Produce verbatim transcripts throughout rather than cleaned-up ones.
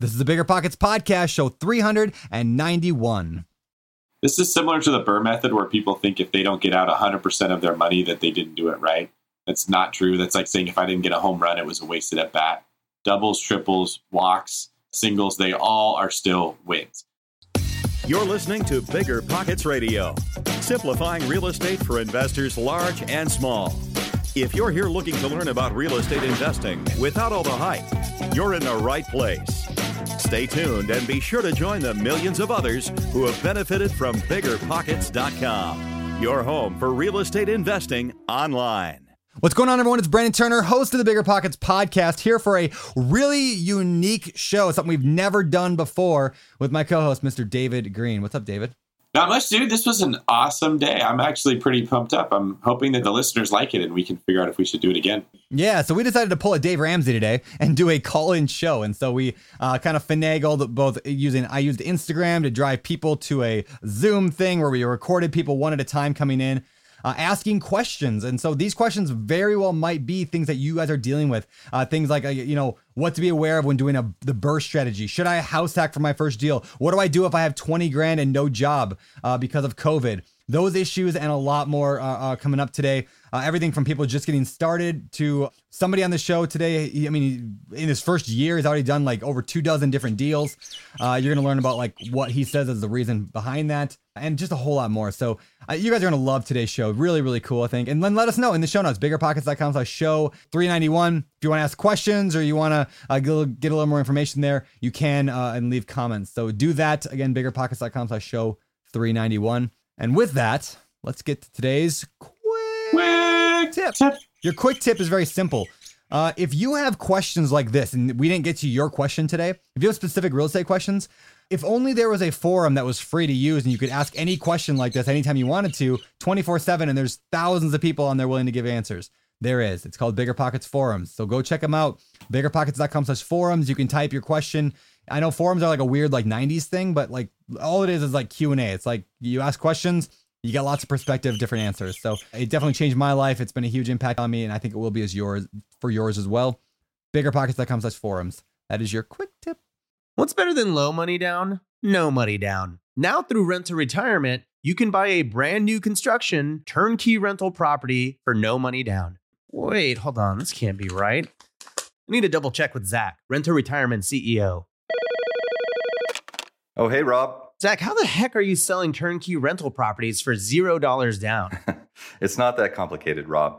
This is the BiggerPockets podcast, show three hundred ninety-one. This is similar to the BRRRR method, where people think if they don't get out one hundred percent of their money that they didn't do it right. That's not true. That's like saying if I didn't get a home run, it was a wasted at bat. Doubles, triples, walks, singles, they all are still wins. You're listening to Bigger Pockets Radio, simplifying real estate for investors large and small. If you're here looking to learn about real estate investing without all the hype, you're in the right place. Stay tuned and be sure to join the millions of others who have benefited from Bigger Pockets dot com, your home for real estate investing online. What's going on, everyone? It's Brandon Turner, host of the Bigger Pockets podcast, here for a really unique show, something we've never done before, with my co-host, Mister David Green. What's up, David? Not much, dude. This was an awesome day. I'm actually pretty pumped up. I'm hoping that the listeners like it and we can figure out if we should do it again. Yeah, so we decided to pull a Dave Ramsey today and do a call-in show. And so we uh, kind of finagled both using, I used Instagram to drive people to a Zoom thing where we recorded people one at a time coming in. Uh, asking questions. And so these questions very well might be things that you guys are dealing with. Uh, things like, uh, you know, what to be aware of when doing a, the BRRRR strategy. Should I house hack for my first deal? What do I do if I have twenty grand and no job uh, because of COVID? Those issues and a lot more uh, uh, coming up today. Uh, everything from people just getting started to somebody on the show today. He, I mean, in his first year, he's already done like over two dozen different deals. Uh, you're going to learn about like what he says is the reason behind that and just a whole lot more. So uh, you guys are going to love today's show. Really, really cool, I think. And then let us know in the show notes, bigger pockets dot com slash show three ninety-one. If you want to ask questions or you want to uh, get, a little, get a little more information there, you can uh, and leave comments. So do that. Again, bigger pockets dot com slash show three ninety-one. And with that, let's get to today's quick, quick tip. tip. Your quick tip is very simple. Uh, if you have questions like this, and we didn't get to your question today, if you have specific real estate questions, if only there was a forum that was free to use and you could ask any question like this anytime you wanted to, twenty-four seven, and there's thousands of people on there willing to give answers. There is. It's called Bigger Pockets Forums. So go check them out. bigger pockets dot com slash forums. You can type your question. I know forums are like a weird like nineties thing, but like all it is is like Q and A. It's like you ask questions, you get lots of perspective, different answers. So it definitely changed my life. It's been a huge impact on me, and I think it will be as yours for yours as well. bigger pockets dot com slash forums. That is your quick tip. What's better than low money down? No money down. Now through Rent to Retirement, you can buy a brand new construction turnkey rental property for no money down. Wait, hold on. This can't be right. I need to double check with Zach, Rent to Retirement C E O. Oh, hey, Rob. Zach, how the heck are you selling turnkey rental properties for zero dollars down? It's not that complicated, Rob.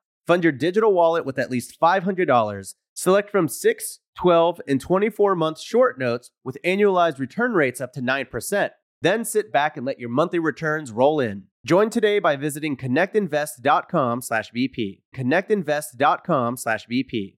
Fund your digital wallet with at least five hundred dollars. Select from six, twelve, and twenty-four month short notes with annualized return rates up to nine percent. Then sit back and let your monthly returns roll in. Join today by visiting connect invest dot com slash V P. connect invest dot com slash V P.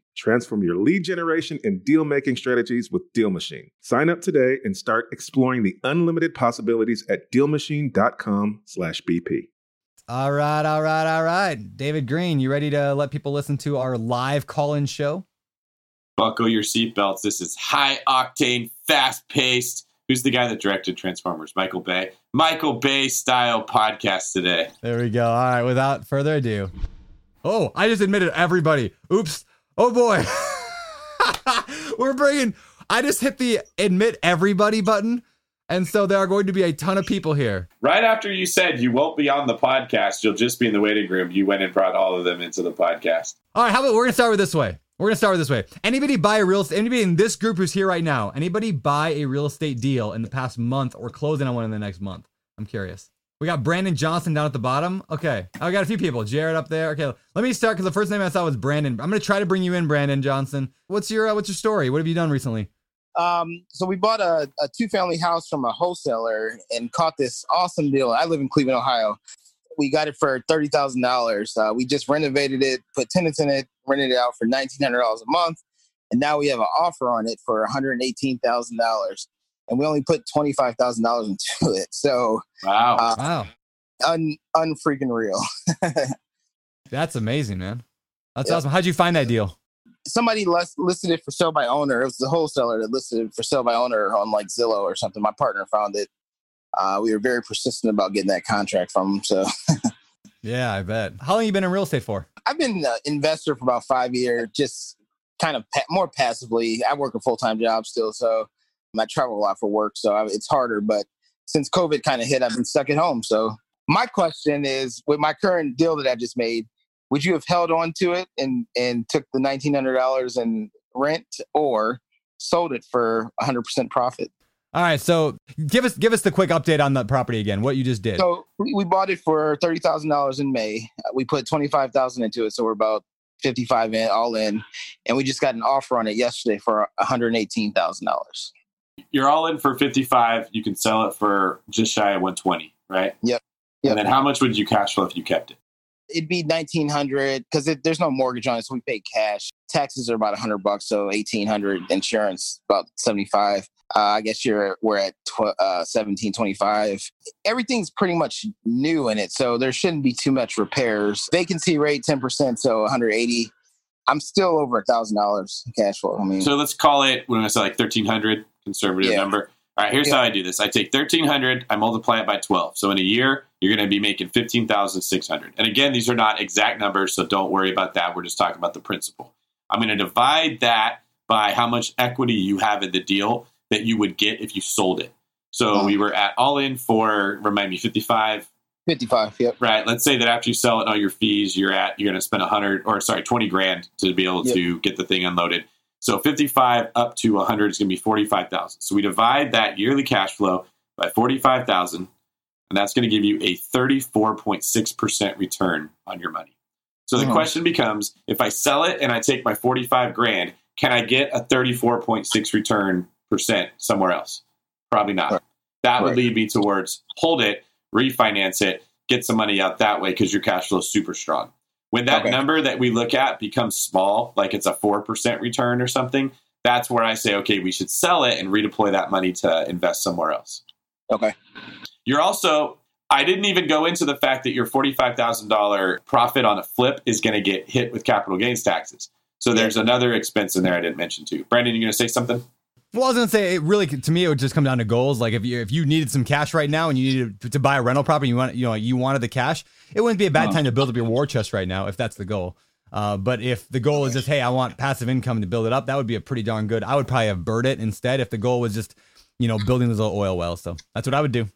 Transform your lead generation and deal-making strategies with Deal Machine. Sign up today and start exploring the unlimited possibilities at deal machine dot com slash B P. All right, all right, all right. David Green, you ready to let people listen to our live call-in show? Buckle your seatbelts. This is high-octane, fast-paced. Who's the guy that directed Transformers? Michael Bay. Michael Bay-style podcast today. There we go. All right, without further ado. Oh, I just admitted everybody. Oops. Oh boy, we're bringing, I just hit the admit everybody button. And so there are going to be a ton of people here. Right after you said you won't be on the podcast, you'll just be in the waiting room. You went and brought all of them into the podcast. All right, how about, we're going to start with this way. We're going to start with this way. Anybody buy a real estate, anybody in this group who's here right now, anybody buy a real estate deal in the past month or closing on one in the next month? I'm curious. We got Brandon Johnson down at the bottom. Okay. I got a few people. Jared up there. Okay. Let me start because the first name I saw was Brandon. I'm going to try to bring you in, Brandon Johnson. What's your uh, what's your story? What have you done recently? Um, so we bought a, a two-family house from a wholesaler and caught this awesome deal. I live in Cleveland, Ohio. We got it for thirty thousand dollars. Uh, we just renovated it, put tenants in it, rented it out for nineteen hundred dollars a month. And now we have an offer on it for one hundred eighteen thousand dollars. And we only put twenty-five thousand dollars into it. So, wow, uh, wow. Un, unfreaking real. That's amazing, man. That's yeah. awesome. How'd you find that deal? Somebody list, listed it for sale by owner. It was the wholesaler that listed it for sale by owner on like Zillow or something. My partner found it. Uh, we were very persistent about getting that contract from him. So, yeah, I bet. How long have you been in real estate for? I've been an investor for about five years, just kind of pa- more passively. I work a full-time job still. So, I travel a lot for work, so I, it's harder. But since COVID kind of hit, I've been stuck at home. So my question is, with my current deal that I just made, would you have held on to it and, and took the nineteen hundred dollars in rent or sold it for one hundred percent profit? All right. So give us give us the quick update on the property again, what you just did. So we bought it for thirty thousand dollars in May. We put twenty-five thousand dollars into it, so we're about fifty-five in all in. And we just got an offer on it yesterday for one hundred eighteen thousand dollars. You're all in for fifty-five. You can sell it for just shy of one twenty, right? Yep. Yep. And then how much would you cash flow if you kept it? It'd be nineteen hundred because there's no mortgage on it, so we pay cash. Taxes are about one hundred bucks, so eighteen hundred. Insurance about seventy-five. Uh, I guess you're we're at tw- uh, seventeen twenty-five. Everything's pretty much new in it, so there shouldn't be too much repairs. Vacancy rate ten percent, so one hundred eighty. I'm still over a thousand dollars cash flow. I mean, so let's call it when I say like thirteen hundred. Conservative yeah. number. All right, here's yeah. how I do this. I take thirteen hundred, I multiply it by twelve. So in a year, you're going to be making fifteen thousand six hundred. And again, these are not exact numbers, so don't worry about that. We're just talking about the principal. I'm going to divide that by how much equity you have in the deal that you would get if you sold it. So mm-hmm. we were at all in for, remind me, fifty-five. fifty-five, yep. Right. Let's say that after you sell it and all your fees, you're at you're going to spend one hundred or sorry, twenty grand to be able yep. to get the thing unloaded. So fifty-five up to one hundred is going to be forty-five thousand. So we divide that yearly cash flow by forty-five thousand, and that's going to give you a thirty-four point six percent return on your money. So the mm. question becomes, if I sell it and I take my forty-five grand, can I get a thirty-four point six return percent somewhere else? Probably not. Right. That would right. lead me towards hold it, refinance it, get some money out that way because your cash flow is super strong. When that okay. number that we look at becomes small, like it's a four percent return or something, that's where I say, okay, we should sell it and redeploy that money to invest somewhere else. Okay. You're also, I didn't even go into the fact that your forty-five thousand dollars profit on a flip is going to get hit with capital gains taxes. So there's yeah. another expense in there I didn't mention too. Brandon, you going to say something? Well, I was going to say, it really, to me, it would just come down to goals. Like if you if you needed some cash right now and you needed to, to buy a rental property, you want you know you wanted the cash, it wouldn't be a bad no. time to build up your war chest right now if that's the goal. Uh, but if the goal is just, hey, I want passive income to build it up, that would be a pretty darn good. I would probably have BRRRR'd it instead if the goal was just, you know, building those little oil wells. So that's what I would do.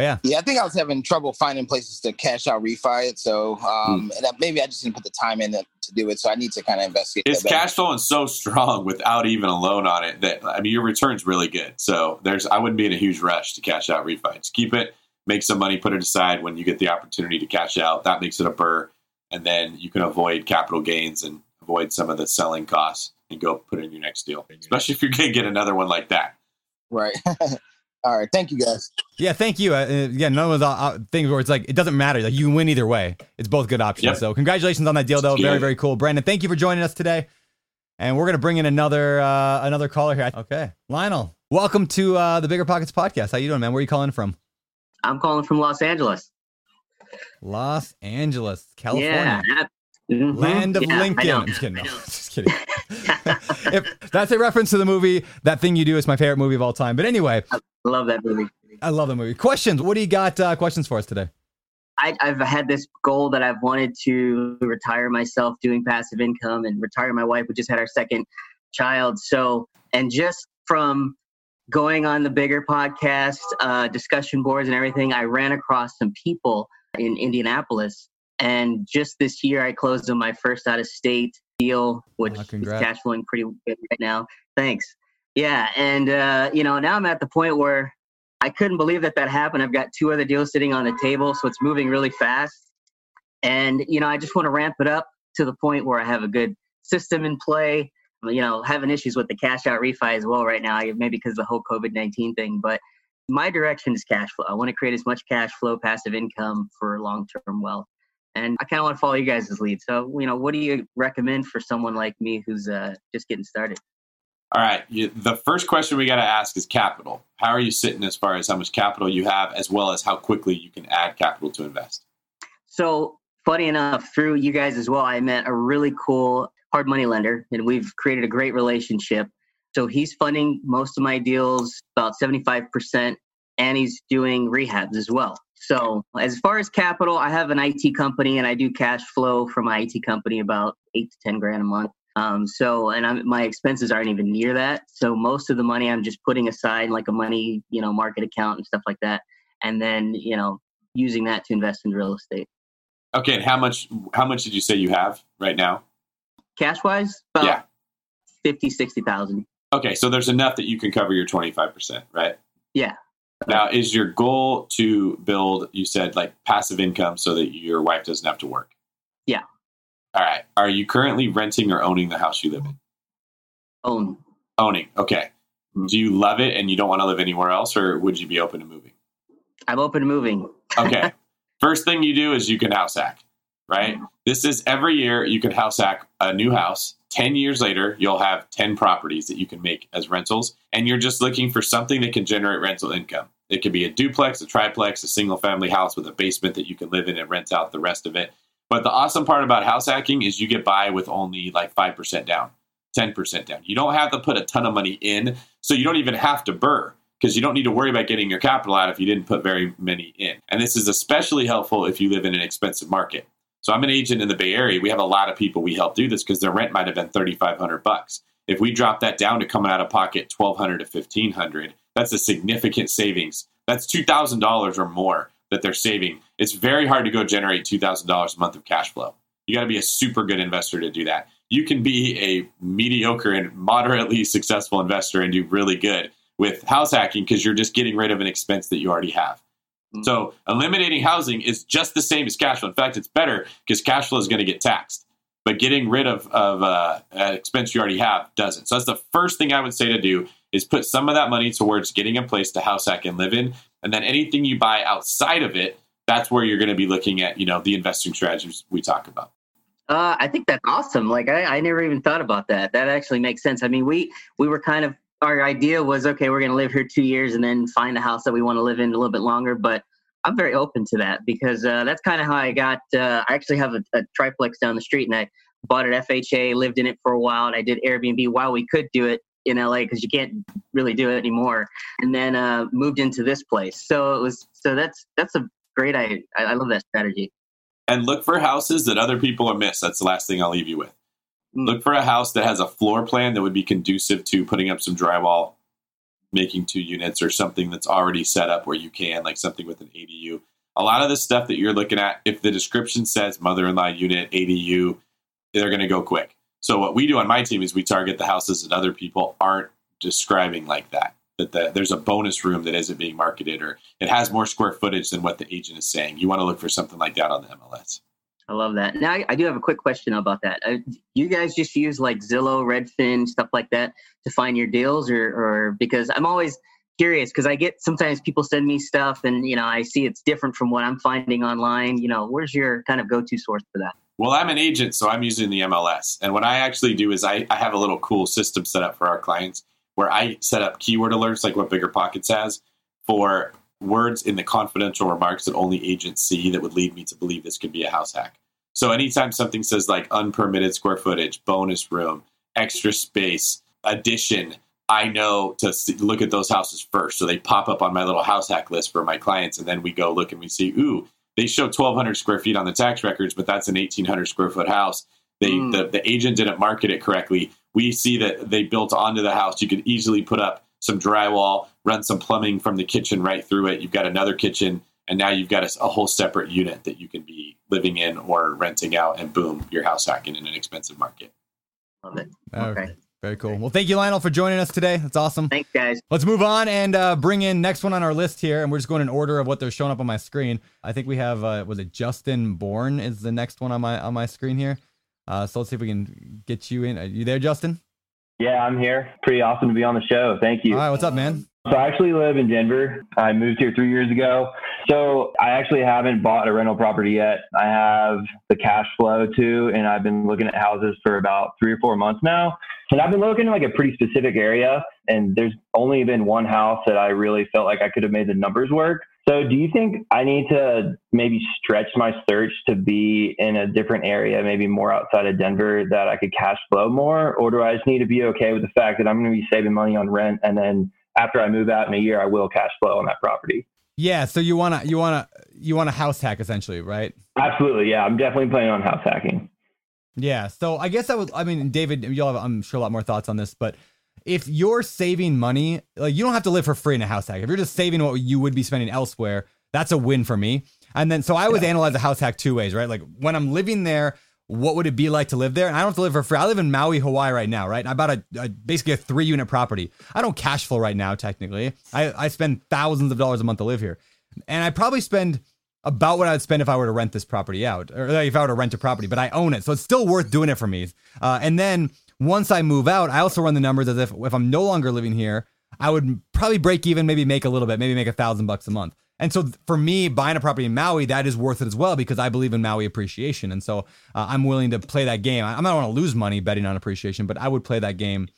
But yeah. Yeah, I think I was having trouble finding places to cash out, refi it. So um, mm. and maybe I just didn't put the time in to do it. So I need to kind of investigate. It's cash flowing so strong without even a loan on it that, I mean, your return's really good. So there's, I wouldn't be in a huge rush to cash out, refi. Just keep it, make some money, put it aside when you get the opportunity to cash out. That makes it a B R R R R. And then you can avoid capital gains and avoid some of the selling costs and go put in your next deal, especially if you're going to get another one like that. Right. All right. Thank you, guys. Yeah. Thank you. Uh, yeah. None of the uh, things where it's like, it doesn't matter. Like, you can win either way. It's both good options. Yep. So congratulations on that deal, though. Yeah. Very, very cool. Brandon, thank you for joining us today. And we're going to bring in another, uh, another caller here. Okay. Lionel, welcome to uh, the BiggerPockets podcast. How you doing, man? Where are you calling from? I'm calling from Los Angeles. Los Angeles, California. Yeah. Mm-hmm. Land of yeah, Lincoln. I'm just kidding. No, just kidding. If, that's a reference to the movie That Thing You Do. Is my favorite movie of all time. But anyway, I love that movie. I love that movie. Questions? What do you got? Uh, questions for us today? I, I've had this goal that I've wanted to retire myself doing passive income and retire my wife. We just had our second child. So, and just from going on the bigger podcast, uh, discussion boards and everything, I ran across some people in Indianapolis. And just this year, I closed on my first out-of-state deal, which oh, is cash flowing pretty good right now. Thanks. Yeah, and uh, you know, now I'm at the point where I couldn't believe that that happened. I've got two other deals sitting on the table, so it's moving really fast. And you know, I just want to ramp it up to the point where I have a good system in play. You know, having issues with the cash-out refi as well right now, maybe because of the whole COVID nineteen thing, but. My direction is cash flow. I want to create as much cash flow, passive income for long-term wealth. And I kind of want to follow you guys' lead. So, you know, what do you recommend for someone like me who's uh, just getting started? All right. You, the first question we got to ask is capital. How are you sitting as far as how much capital you have, as well as how quickly you can add capital to invest? So funny enough, through you guys as well, I met a really cool hard money lender, and we've created a great relationship. So he's funding most of my deals, about seventy-five percent, and he's doing rehabs as well. So as far as capital, I have an I T company, and I do cash flow from my I T company about eight to ten grand a month. Um, so, and I'm, my expenses aren't even near that. So most of the money I'm just putting aside, like a money, you know, market account and stuff like that, and then you know, using that to invest in real estate. Okay, and how much? How much did you say you have right now? Cash wise, about yeah. fifty, sixty thousand. Okay, so there's enough that you can cover your twenty-five percent, right? Yeah. Now, is your goal to build, you said, like passive income so that your wife doesn't have to work? Yeah. All right. Are you currently renting or owning the house you live in? Own. Owning. Okay. Mm-hmm. Do you love it and you don't want to live anywhere else, or would you be open to moving? I'm open to moving. Okay. First thing you do is you can house hack, right? Mm-hmm. This is every year you can house hack a new house. ten years later, you'll have ten properties that you can make as rentals, and you're just looking for something that can generate rental income. It could be a duplex, a triplex, a single-family house with a basement that you can live in and rent out the rest of it. But the awesome part about house hacking is you get by with only like five percent down, ten percent down. You don't have to put a ton of money in, so you don't even have to B R R R R, because you don't need to worry about getting your capital out if you didn't put very many in. And this is especially helpful if you live in an expensive market. So I'm an agent in the Bay Area. We have a lot of people we help do this because their rent might have been thirty-five hundred bucks. If we drop that down to coming out of pocket twelve hundred to fifteen hundred, that's a significant savings. That's two thousand dollars or more that they're saving. It's very hard to go generate two thousand dollars a month of cash flow. You got to be a super good investor to do that. You can be a mediocre and moderately successful investor and do really good with house hacking because you're just getting rid of an expense that you already have. So eliminating housing is just the same as cash flow. In fact, it's better because cash flow is going to get taxed. But getting rid of, of uh, an expense you already have doesn't. So that's the first thing I would say to do is put some of that money towards getting a place to house hack and live in. And then anything you buy outside of it, that's where you're going to be looking at, you know, the investing strategies we talk about. Uh, I think that's awesome. Like, I, I never even thought about that. That actually makes sense. I mean, we we were kind of, our idea was, okay, we're going to live here two years and then find a house that we want to live in a little bit longer. But I'm very open to that because uh, that's kind of how I got, uh, I actually have a, a triplex down the street and I bought an F H A, lived in it for a while. And I did Airbnb while we could do it in L A because you can't really do it anymore. And then uh, moved into this place. So it was, so that's, that's a great idea. I, I love that strategy. And look for houses that other people are missed. That's the last thing I'll leave you with. Look for a house that has a floor plan that would be conducive to putting up some drywall, making two units or something that's already set up where you can, like something with an A D U. A lot of the stuff that you're looking at, if the description says mother-in-law unit, A D U, they're going to go quick. So what we do on my team is we target the houses that other people aren't describing like that, that the, there's a bonus room that isn't being marketed or it has more square footage than what the agent is saying. You want to look for something like that on the M L S. I love that. Now, I, I do have a quick question about that. Uh, you guys just use like Zillow, Redfin, stuff like that to find your deals, or, or because I'm always curious because I get sometimes people send me stuff and, you know, I see it's different from what I'm finding online. You know, where's your kind of go-to source for that? Well, I'm an agent, so I'm using the M L S. And what I actually do is I, I have a little cool system set up for our clients where I set up keyword alerts like what BiggerPockets has for words in the confidential remarks that only agents see that would lead me to believe this could be a house hack. So anytime something says like unpermitted square footage, bonus room, extra space, addition, I know to see, look at those houses first. So they pop up on my little house hack list for my clients. And then we go look and we see, ooh, they show twelve hundred square feet on the tax records, but that's an eighteen hundred square foot house. They, mm. the, the agent didn't market it correctly. We see that they built onto the house. You could easily put up some drywall, run some plumbing from the kitchen right through it. You've got another kitchen, and now you've got a, a whole separate unit that you can be living in or renting out, and boom, you're house hacking in an expensive market. Love it. Okay. okay. Very cool. Well, thank you, Lionel, for joining us today. That's awesome. Thanks, guys. Let's move on and uh, bring in next one on our list here. And we're just going in order of what they're showing up on my screen. I think we have, uh, was it Justin Bourne is the next one on my on my screen here. Uh, so let's see if we can get you in. Are you there, Justin? Yeah, I'm here. Pretty awesome to be on the show. Thank you. All right. What's up, man? So I actually live in Denver. I moved here three years ago. So I actually haven't bought a rental property yet. I have the cash flow too, and I've been looking at houses for about three or four months now. And I've been looking in like a pretty specific area, and there's only been one house that I really felt like I could have made the numbers work. So do you think I need to maybe stretch my search to be in a different area, maybe more outside of Denver, that I could cash flow more? Or do I just need to be okay with the fact that I'm going to be saving money on rent, and then after I move out in a year, I will cash flow on that property? Yeah. So you want to, you want to, you want to house hack essentially, right? Absolutely. Yeah. I'm definitely planning on house hacking. Yeah. So I guess I would, I mean, David, you'll have, I'm sure a lot more thoughts on this, but if you're saving money, like you don't have to live for free in a house hack. If you're just saving what you would be spending elsewhere, that's a win for me. And then, so I always yeah. analyze a house hack two ways, right? Like when I'm living there, what would it be like to live there? And I don't have to live for free. I live in Maui, Hawaii right now, right? And I bought a, a basically a three unit property. I don't cash flow right now, technically. I, I spend thousands of dollars a month to live here. And I probably spend about what I would spend if I were to rent this property out, or if I were to rent a property, but I own it. So it's still worth doing it for me. Uh, and then once I move out, I also run the numbers as if, if I'm no longer living here, I would probably break even, maybe make a little bit, maybe make a thousand bucks a month. And so for me, buying a property in Maui, that is worth it as well, because I believe in Maui appreciation. And so uh, I'm willing to play that game. I, I don't want to lose money betting on appreciation, but I would play that game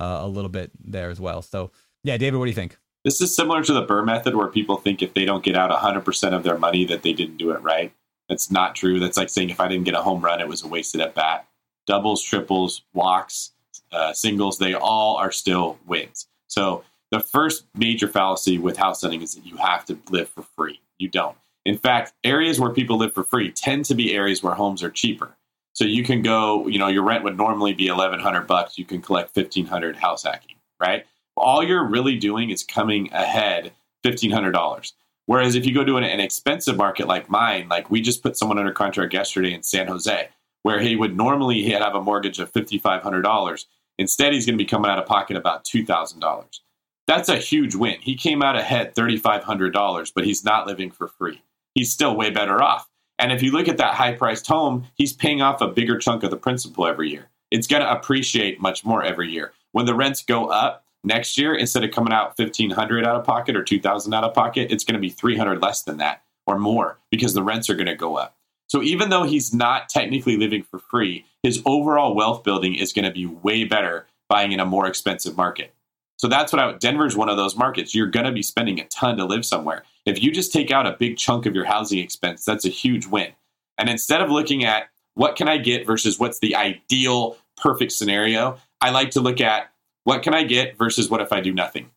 uh, a little bit there as well. So yeah, David, what do you think? This is similar to the BRRRR method, where people think if they don't get out one hundred percent of their money that they didn't do it right. That's not true. That's like saying if I didn't get a home run, it was a wasted at bat. Doubles, triples, walks, uh, singles, they all are still wins. So the first major fallacy with house hunting is that you have to live for free. You don't. In fact, areas where people live for free tend to be areas where homes are cheaper. So you can go, you know, your rent would normally be eleven hundred bucks. You can collect fifteen hundred house hacking, right? All you're really doing is coming ahead fifteen hundred dollars. Whereas if you go to an, an expensive market like mine, like we just put someone under contract yesterday in San Jose, where he would normally he'd have a mortgage of fifty-five hundred dollars. Instead, he's going to be coming out of pocket about two thousand dollars. That's a huge win. He came out ahead three thousand five hundred dollars, but he's not living for free. He's still way better off. And if you look at that high-priced home, he's paying off a bigger chunk of the principal every year. It's going to appreciate much more every year. When the rents go up next year, instead of coming out fifteen hundred dollars out of pocket or two thousand dollars out of pocket, it's going to be three hundred dollars less than that or more, because the rents are going to go up. So even though he's not technically living for free, his overall wealth building is going to be way better buying in a more expensive market. So that's what I would, Denver's one of those markets. You're going to be spending a ton to live somewhere. If you just take out a big chunk of your housing expense, that's a huge win. And instead of looking at what can I get versus what's the ideal perfect scenario, I like to look at what can I get versus what if I do nothing.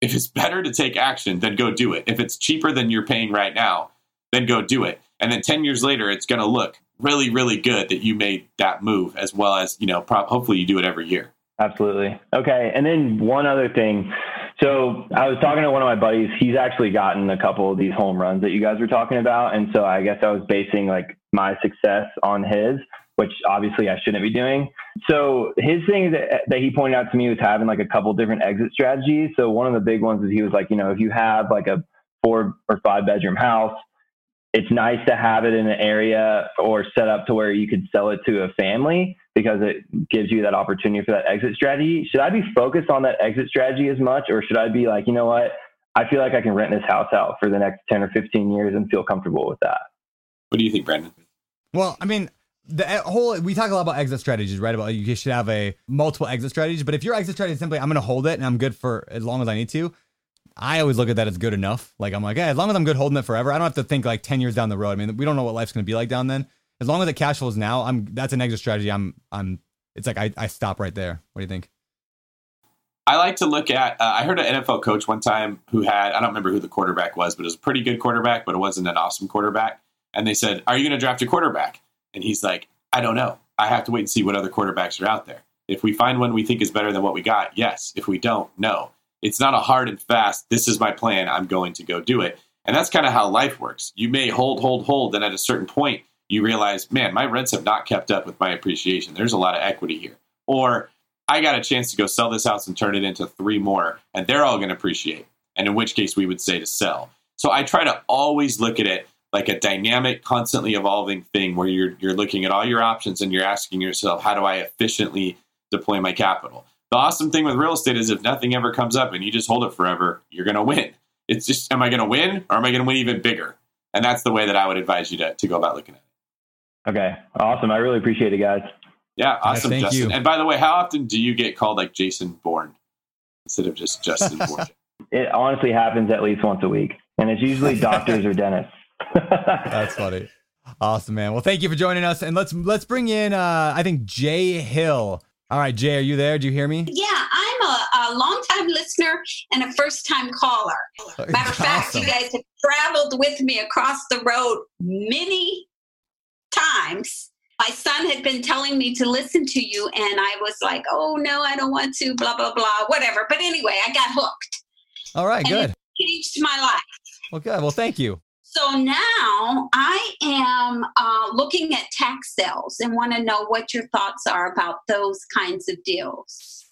If it's better to take action, then go do it. If it's cheaper than you're paying right now, then go do it. And then ten years later, it's going to look really, really good that you made that move, as well as, you know, prop, hopefully you do it every year. Absolutely. Okay. And then one other thing. So I was talking to one of my buddies. He's actually gotten a couple of these home runs that you guys were talking about. And so I guess I was basing like my success on his, which obviously I shouldn't be doing. So his thing that, that he pointed out to me was having like a couple different exit strategies. So one of the big ones is he was like, you know, if you have like a four or five bedroom house, it's nice to have it in an area or set up to where you could sell it to a family because it gives you that opportunity for that exit strategy. Should I be focused on that exit strategy as much, or should I be like, you know what, I feel like I can rent this house out for the next ten or fifteen years and feel comfortable with that? What do you think, Brandon? Well, I mean, the whole, we talk a lot about exit strategies, right? About you should have a multiple exit strategies, but if your exit strategy is simply, I'm going to hold it and I'm good for as long as I need to, I always look at that as good enough. Like, I'm like, hey, as long as I'm good holding it forever, I don't have to think like ten years down the road. I mean, we don't know what life's going to be like down then. As long as the cash flow is now, I'm, that's an exit strategy. I'm, I'm, it's like, I, I stop right there. What do you think? I like to look at, uh, I heard an N F L coach one time who had, I don't remember who the quarterback was, but it was a pretty good quarterback, but it wasn't an awesome quarterback. And they said, are you going to draft a quarterback? And he's like, I don't know. I have to wait and see what other quarterbacks are out there. If we find one we think is better than what we got, yes. If we don't, no. It's not a hard and fast, this is my plan, I'm going to go do it. And that's kind of how life works. You may hold, hold, hold, and at a certain point, you realize, man, my rents have not kept up with my appreciation. There's a lot of equity here. Or I got a chance to go sell this house and turn it into three more, and they're all going to appreciate. And in which case, we would say to sell. So I try to always look at it like a dynamic, constantly evolving thing where you're you're looking at all your options and you're asking yourself, how do I efficiently deploy my capital? The awesome thing with real estate is if nothing ever comes up and you just hold it forever, you're going to win. It's just, am I going to win or am I going to win even bigger? And that's the way that I would advise you to, to go about looking at it. Okay. Awesome. I really appreciate it, guys. Yeah. Awesome. Yeah, Justin. You. And by the way, how often do you get called like Jason Bourne instead of just Justin Bourne? It honestly happens at least once a week. And it's usually doctors or dentists. That's funny. Awesome, man. Well, thank you for joining us. And let's, let's bring in, uh, I think Jay Hill. All right, Jay, are you there? Do you hear me? Yeah, I'm a, a longtime listener and a first-time caller. Matter of awesome. fact, you guys have traveled with me across the road many times. My son had been telling me to listen to you, and I was like, oh, no, I don't want to, blah, blah, blah, whatever. But anyway, I got hooked. All right, and good. It changed my life. Well, good. Well, thank you. So now I am uh, looking at tax sales and want to know what your thoughts are about those kinds of deals.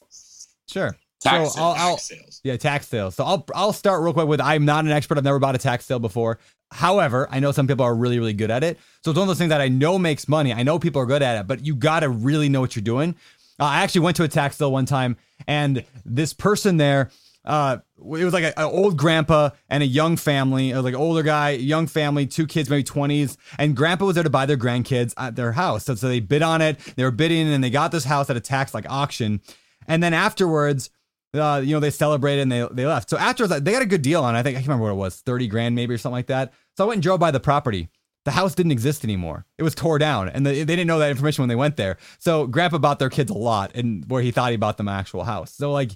Sure. Tax, so I'll, tax I'll, sales. Yeah, tax sales. So I'll I'll start real quick with, I'm not an expert. I've never bought a tax sale before. However, I know some people are really, really good at it. So it's one of those things that I know makes money. I know people are good at it, but you got to really know what you're doing. Uh, I actually went to a tax sale one time, and this person there, Uh, it was like an old grandpa and a young family. It was like older guy, young family, two kids, maybe twenties. And grandpa was there to buy their grandkids at their house. So, so they bid on it. They were bidding and they got this house at a tax like auction. And then afterwards, uh, you know, they celebrated and they, they left. So afterwards, they got a good deal on it. I think I can't remember what it was, thirty grand maybe or something like that. So I went and drove by the property. The house didn't exist anymore. It was tore down, and they, they didn't know that information when they went there. So grandpa bought their kids a lot, and where he thought he bought them an actual house. So like,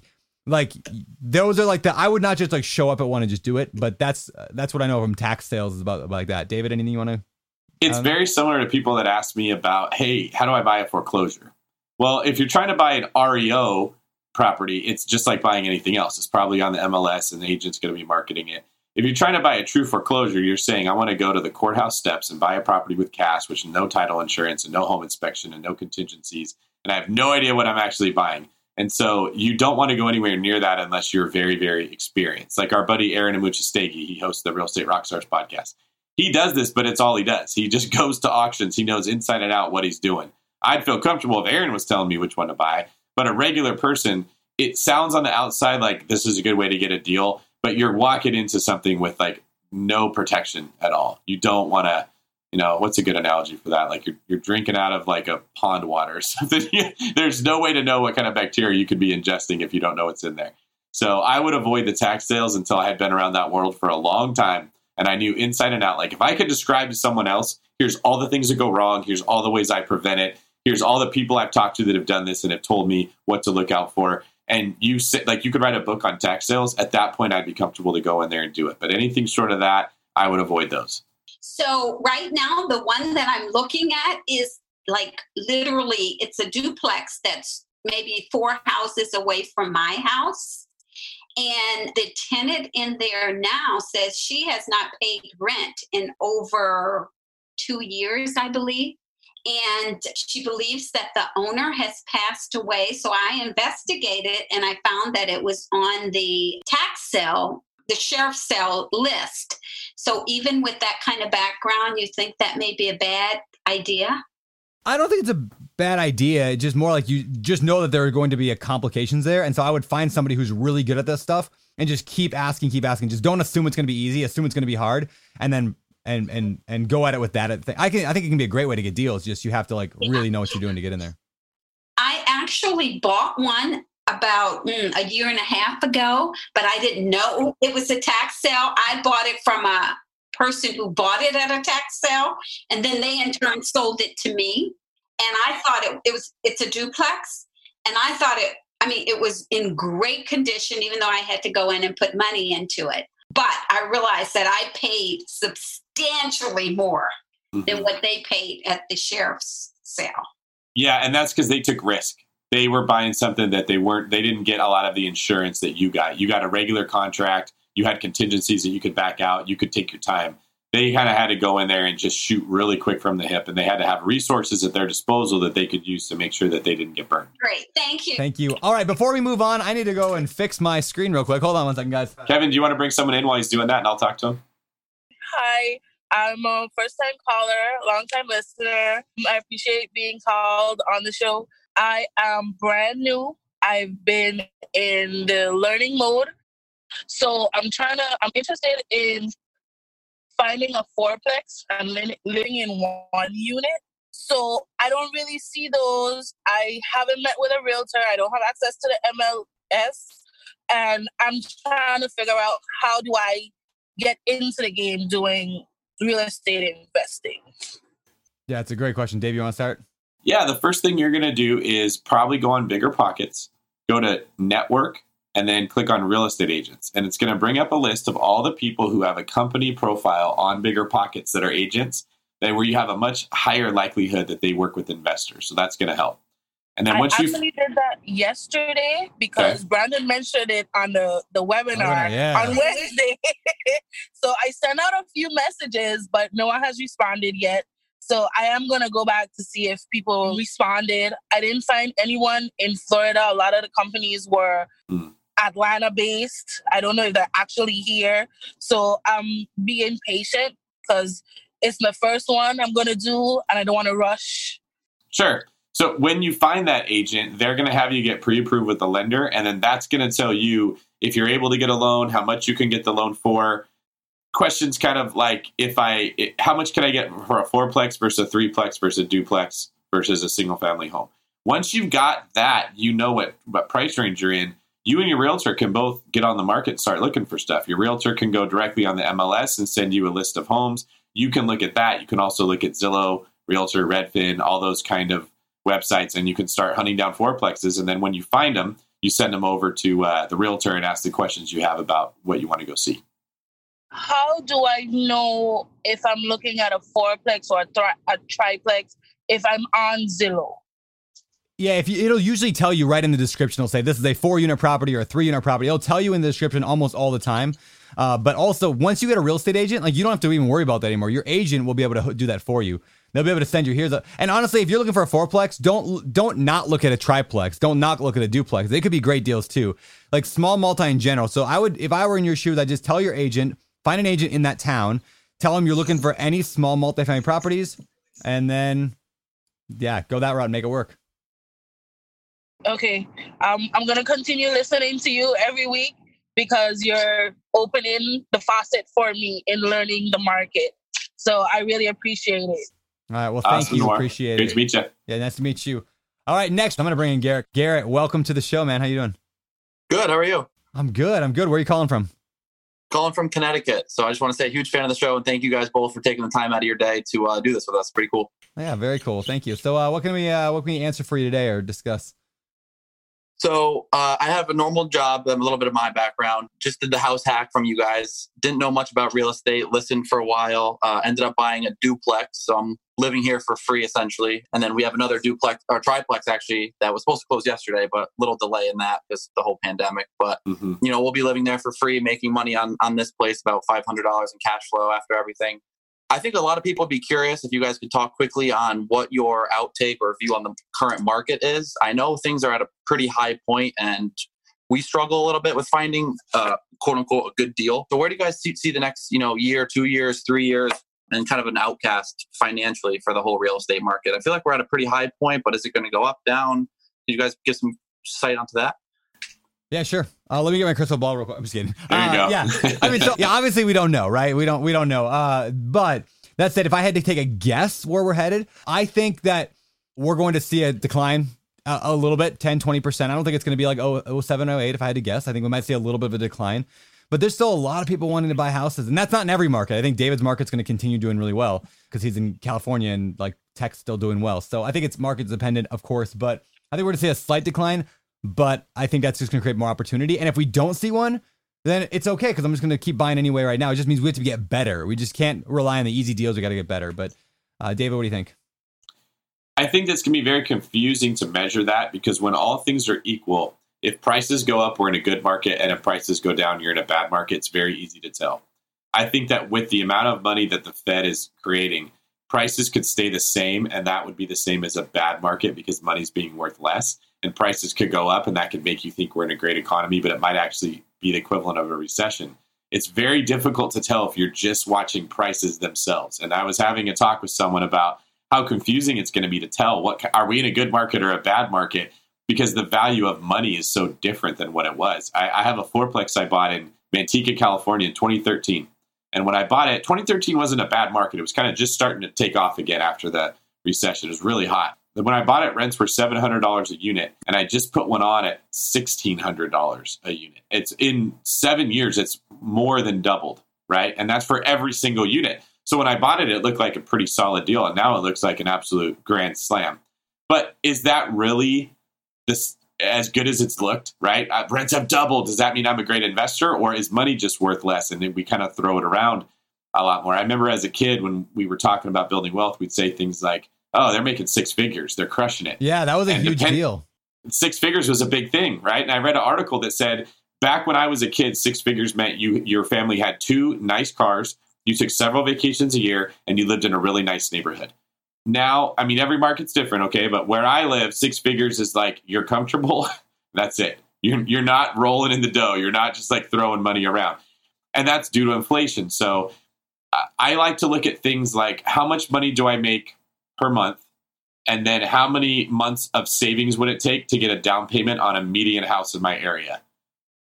Like those are like the, I would not just like show up at one and just do it, but that's, uh, that's what I know from tax sales is about, about like that. David, anything you want to? It's very similar to people that ask me about, hey, how do I buy a foreclosure? Well, if you're trying to buy an R E O property, it's just like buying anything else. It's probably on the M L S and the agent's going to be marketing it. If you're trying to buy a true foreclosure, you're saying, I want to go to the courthouse steps and buy a property with cash, which no title insurance and no home inspection and no contingencies. And I have no idea what I'm actually buying. And so you don't want to go anywhere near that unless you're very, very experienced. Like our buddy Aaron Amuchastegui, he hosts the Real Estate Rockstars podcast. He does this, but it's all he does. He just goes to auctions. He knows inside and out what he's doing. I'd feel comfortable if Aaron was telling me which one to buy. But a regular person, it sounds on the outside like this is a good way to get a deal, but you're walking into something with like no protection at all. You don't want to. You know, what's a good analogy for that? Like you're you're drinking out of like a pond water or something. There's no way to know what kind of bacteria you could be ingesting if you don't know what's in there. So I would avoid the tax sales until I had been around that world for a long time. And I knew inside and out, like if I could describe to someone else, here's all the things that go wrong. Here's all the ways I prevent it. Here's all the people I've talked to that have done this and have told me what to look out for. And you sit, like you could write a book on tax sales. At that point, I'd be comfortable to go in there and do it. But anything short of that, I would avoid those. So right now, the one that I'm looking at is like literally it's a duplex that's maybe four houses away from my house. And the tenant in there now says she has not paid rent in over two years, I believe. And she believes that the owner has passed away. So I investigated and I found that it was on the tax sale, the sheriff's sale list. So even with that kind of background, you think that may be a bad idea? I don't think it's a bad idea. It's just more like you just know that there are going to be complications there. And so I would find somebody who's really good at this stuff and just keep asking, keep asking. Just don't assume it's going to be easy. Assume it's going to be hard. And then and and and go at it with that. I can I think it can be a great way to get deals. Just you have to like really know what you're doing to get in there. I actually bought one about mm, a year and a half ago, but I didn't know it was a tax sale. I bought it from a person who bought it at a tax sale, and then they in turn sold it to me. And I thought it, it was, it's a duplex. And I thought it, I mean, it was in great condition, even though I had to go in and put money into it. But I realized that I paid substantially more mm-hmm. than what they paid at the sheriff's sale. Yeah. And that's because they took risk. They were buying something that they weren't, they didn't get a lot of the insurance that you got. You got a regular contract. You had contingencies that you could back out. You could take your time. They kind of had to go in there and just shoot really quick from the hip, and they had to have resources at their disposal that they could use to make sure that they didn't get burned. Great. Thank you. Thank you. All right. Before we move on, I need to go and fix my screen real quick. Hold on one second, guys. Kevin, do you want to bring someone in while he's doing that, and I'll talk to him? Hi. I'm a first-time caller, long-time listener. I appreciate being called on the show. I am brand new. I've been in the learning mode. So I'm trying to, I'm interested in finding a fourplex and living in one unit. So I don't really see those. I haven't met with a realtor. I don't have access to the M L S. And I'm trying to figure out how do I get into the game doing real estate investing. Yeah, it's a great question. Dave, you want to start? Yeah, the first thing you're going to do is probably go on BiggerPockets, go to network, and then click on real estate agents. And it's going to bring up a list of all the people who have a company profile on BiggerPockets that are agents, that where you have a much higher likelihood that they work with investors. So that's going to help. And then once I actually you did that yesterday because okay. Brandon mentioned it on the, the webinar oh, yeah. on Wednesday. So I sent out a few messages, but no one has responded yet. So I am going to go back to see if people responded. I didn't find anyone in Florida. A lot of the companies were... Mm. Atlanta based. I don't know if they're actually here. So I'm um, being patient because it's the first one I'm going to do and I don't want to rush. Sure. So when you find that agent, they're going to have you get pre-approved with the lender. And then that's going to tell you if you're able to get a loan, how much you can get the loan for. Questions kind of like if I, it, how much can I get for a fourplex versus a threeplex versus a duplex versus a single family home? Once you've got that, you know what, what price range you're in. You and your realtor can both get on the market and start looking for stuff. Your realtor can go directly on the M L S and send you a list of homes. You can look at that. You can also look at Zillow, Realtor, Redfin, all those kind of websites, and you can start hunting down fourplexes. And then when you find them, you send them over to uh, the realtor and ask the questions you have about what you want to go see. How do I know if I'm looking at a fourplex or a, thri- a triplex if I'm on Zillow? Yeah, if you, it'll usually tell you right in the description. It'll say this is a four-unit property or a three-unit property. It'll tell you in the description almost all the time. Uh, but also, once you get a real estate agent, like you don't have to even worry about that anymore. Your agent will be able to do that for you. They'll be able to send you here's a. And honestly, if you're looking for a fourplex, don't don't not look at a triplex. Don't not look at a duplex. They could be great deals too, like small multi in general. So I would, if I were in your shoes, I'd just tell your agent, find an agent in that town, tell them you're looking for any small multifamily properties, and then yeah, go that route and make it work. Okay, um, I'm going to continue listening to you every week because you're opening the faucet for me in learning the market. So I really appreciate it. All right, well, thank awesome you. More. Appreciate Great it. Great to meet you. Yeah, nice to meet you. All right, next, I'm going to bring in Garrett. Garrett, welcome to the show, man. How you doing? Good, how are you? I'm good, I'm good. Where are you calling from? Calling from Connecticut. So I just want to say huge fan of the show and thank you guys both for taking the time out of your day to uh, do this with us. Pretty cool. Yeah, very cool. Thank you. So uh, what can we uh, what can we answer for you today or discuss? So uh, I have a normal job. I'm a little bit of my background. Just did the house hack from you guys. Didn't know much about real estate. Listened for a while. Uh, ended up buying a duplex. So I'm living here for free, essentially. And then we have another duplex or triplex, actually, that was supposed to close yesterday, but little delay in that because of the whole pandemic. But, mm-hmm. you know, we'll be living there for free, making money on, on this place, about five hundred dollars in cash flow after everything. I think a lot of people would be curious if you guys could talk quickly on what your outtake or view on the current market is. I know things are at a pretty high point and we struggle a little bit with finding uh, quote unquote, a good deal. So where do you guys see, see the next, you know, year, two years, three years and kind of an outcast financially for the whole real estate market? I feel like we're at a pretty high point, but is it going to go up, down? Can you guys give some sight onto that? Yeah, sure. Uh, let me get my crystal ball real quick. I'm just kidding. There you uh, go. Yeah. I mean, so, yeah, obviously we don't know, right? We don't, we don't know. Uh, but that said, if I had to take a guess where we're headed, I think that we're going to see a decline a, a little bit, ten, twenty percent. I don't think it's going to be like oh, oh seven, oh eight. If I had to guess, I think we might see a little bit of a decline, but there's still a lot of people wanting to buy houses, and that's not in every market. I think David's market's going to continue doing really well because he's in California and like tech's still doing well. So I think it's market dependent, of course, but I think we're going to see a slight decline. But I think that's just going to create more opportunity. And if we don't see one, then it's okay because I'm just going to keep buying anyway right now. It just means we have to get better. We just can't rely on the easy deals. We got to get better. But uh, David, what do you think? I think that's going to be very confusing to measure that because when all things are equal, if prices go up, we're in a good market. And if prices go down, you're in a bad market. It's very easy to tell. I think that with the amount of money that the Fed is creating, prices could stay the same. And that would be the same as a bad market because money's being worth less. And prices could go up, and that could make you think we're in a great economy, but it might actually be the equivalent of a recession. It's very difficult to tell if you're just watching prices themselves. And I was having a talk with someone about how confusing it's going to be to tell what are we in a good market or a bad market because the value of money is so different than what it was. I, I have a fourplex I bought in Manteca, California in twenty thirteen. And when I bought it, twenty thirteen wasn't a bad market. It was kind of just starting to take off again after the recession. It was really hot. When I bought it, rents were seven hundred dollars a unit, and I just put one on at one thousand six hundred dollars a unit. It's in seven years, it's more than doubled, right? And that's for every single unit. So when I bought it, it looked like a pretty solid deal, and now it looks like an absolute grand slam. But is that really this as good as it's looked, right? Uh, rents have doubled. Does that mean I'm a great investor, or is money just worth less? And then we kind of throw it around a lot more. I remember as a kid when we were talking about building wealth, we'd say things like, oh, they're making six figures. They're crushing it. Yeah, that was a and huge depend- deal. Six figures was a big thing, right? And I read an article that said back when I was a kid, six figures meant you your family had two nice cars, you took several vacations a year, and you lived in a really nice neighborhood. Now, I mean, every market's different, okay? But where I live, six figures is like you're comfortable. That's it. You're, you're not rolling in the dough. You're not just like throwing money around. And that's due to inflation. So I, I like to look at things like how much money do I make per month, and then how many months of savings would it take to get a down payment on a median house in my area?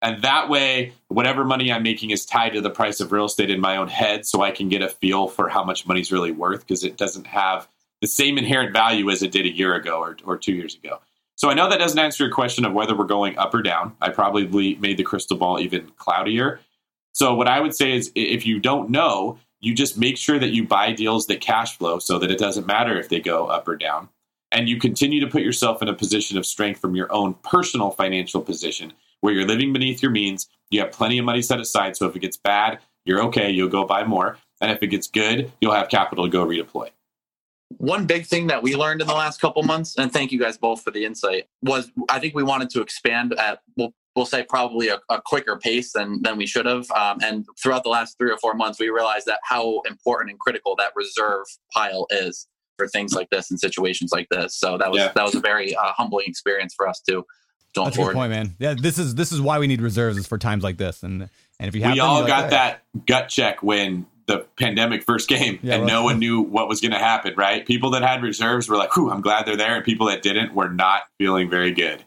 And that way, whatever money I'm making is tied to the price of real estate in my own head, so I can get a feel for how much money's really worth because it doesn't have the same inherent value as it did a year ago or, or two years ago. So I know that doesn't answer your question of whether we're going up or down. I probably made the crystal ball even cloudier. So what I would say is if you don't know, you just make sure that you buy deals that cash flow so that it doesn't matter if they go up or down. And you continue to put yourself in a position of strength from your own personal financial position where you're living beneath your means. You have plenty of money set aside. So if it gets bad, you're okay. You'll go buy more. And if it gets good, you'll have capital to go redeploy. One big thing that we learned in the last couple months, and thank you guys both for the insight, was I think we wanted to expand at, well, we'll say probably a, a quicker pace than, than we should have. Um, and throughout the last three or four months, we realized that how important and critical that reserve pile is for things like this and situations like this. So that was, yeah. that was a very uh, humbling experience for us too. Don't That's a good point, man. Yeah. This is, this is why we need reserves is for times like this. And, and if you have, we them, all got like, that hey. gut check when the pandemic first came yeah, and well, no one knew what was going to happen, right? People that had reserves were like, whew, I'm glad they're there. And people that didn't were not feeling very good.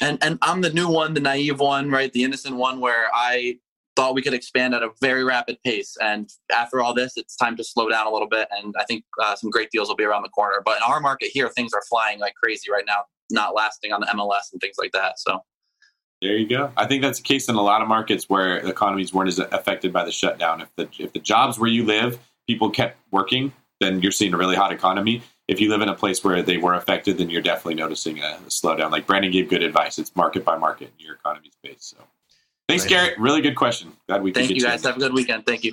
And and I'm the new one, the naive one, right? The innocent one where I thought we could expand at a very rapid pace. And after all this, it's time to slow down a little bit. And I think uh, some great deals will be around the corner. But in our market here, things are flying like crazy right now, not lasting on the M L S and things like that. So there you go. I think that's the case in a lot of markets where the economies weren't as affected by the shutdown. If the, if the jobs where you live, people kept working, then you're seeing a really hot economy. if you live in a place where they were affected, then you're definitely noticing a, a slowdown. Like Brandon gave good advice. It's market by market in your economy's base. So thanks, right. Garrett. Really good question. Glad we could Thank you guys. Have a good weekend. Thank you.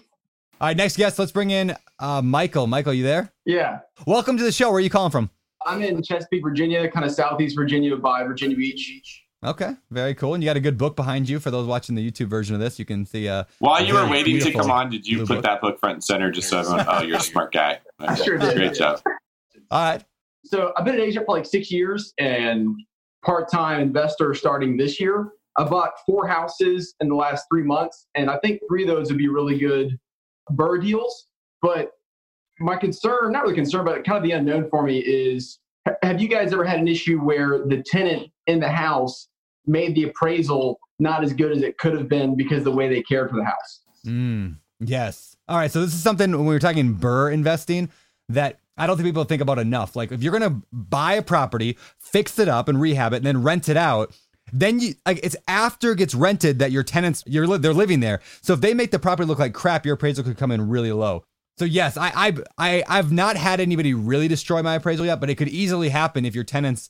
All right, next guest. Let's bring in uh, Michael. Michael, you there? Yeah. Welcome to the show. Where are you calling from? I'm in Chesapeake, Virginia, kind of southeast Virginia by Virginia Beach. Okay, very cool. And you got a good book behind you. For those watching the YouTube version of this, you can see. Uh, While you were waiting to come on, did you put book. that book front and center just so everyone, oh, you're a smart guy. Right. I sure did. Great job. All right. So I've been an agent for like six years and part-time investor starting this year. I bought four houses in the last three months, and I think three of those would be really good BRRRR deals. But my concern, not really concern, but kind of the unknown for me is, have you guys ever had an issue where the tenant in the house made the appraisal not as good as it could have been because of the way they cared for the house? Mm, yes. All right. So this is something when we were talking BRRRR investing that I don't think people think about enough. Like if you're going to buy a property, fix it up and rehab it and then rent it out, then you like it's after it gets rented that your tenants, you're they're living there. So if they make the property look like crap, your appraisal could come in really low. So yes, I, I, I, I've not had anybody really destroy my appraisal yet, but it could easily happen if your tenants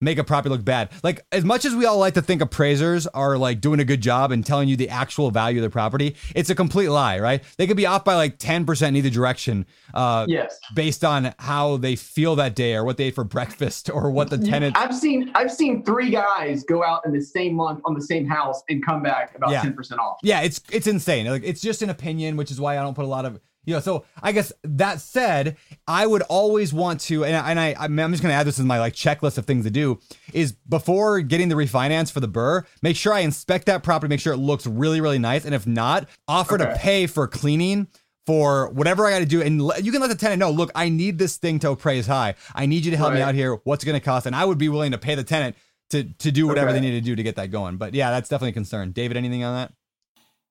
make a property look bad. Like as much as we all like to think appraisers are like doing a good job and telling you the actual value of the property, it's a complete lie, right? They could be off by like ten percent in either direction uh, yes. based on how they feel that day or what they ate for breakfast or what the tenant. I've seen, I've seen three guys go out in the same month on the same house and come back about yeah. ten percent off. Yeah. It's, it's insane. Like it's just an opinion, which is why I don't put a lot of, you know, so I guess that said, I would always want to, and, and I, I'm just going to add this in my like checklist of things to do is before getting the refinance for the BRRRR, make sure I inspect that property, make sure it looks really, really nice. And if not, offer okay. to pay for cleaning, for whatever I got to do. And let, you can let the tenant know, look, I need this thing to appraise high. I need you to help right. me out here. What's going to cost? And I would be willing to pay the tenant to, to do whatever okay. they need to do to get that going. But yeah, that's definitely a concern. David, anything on that?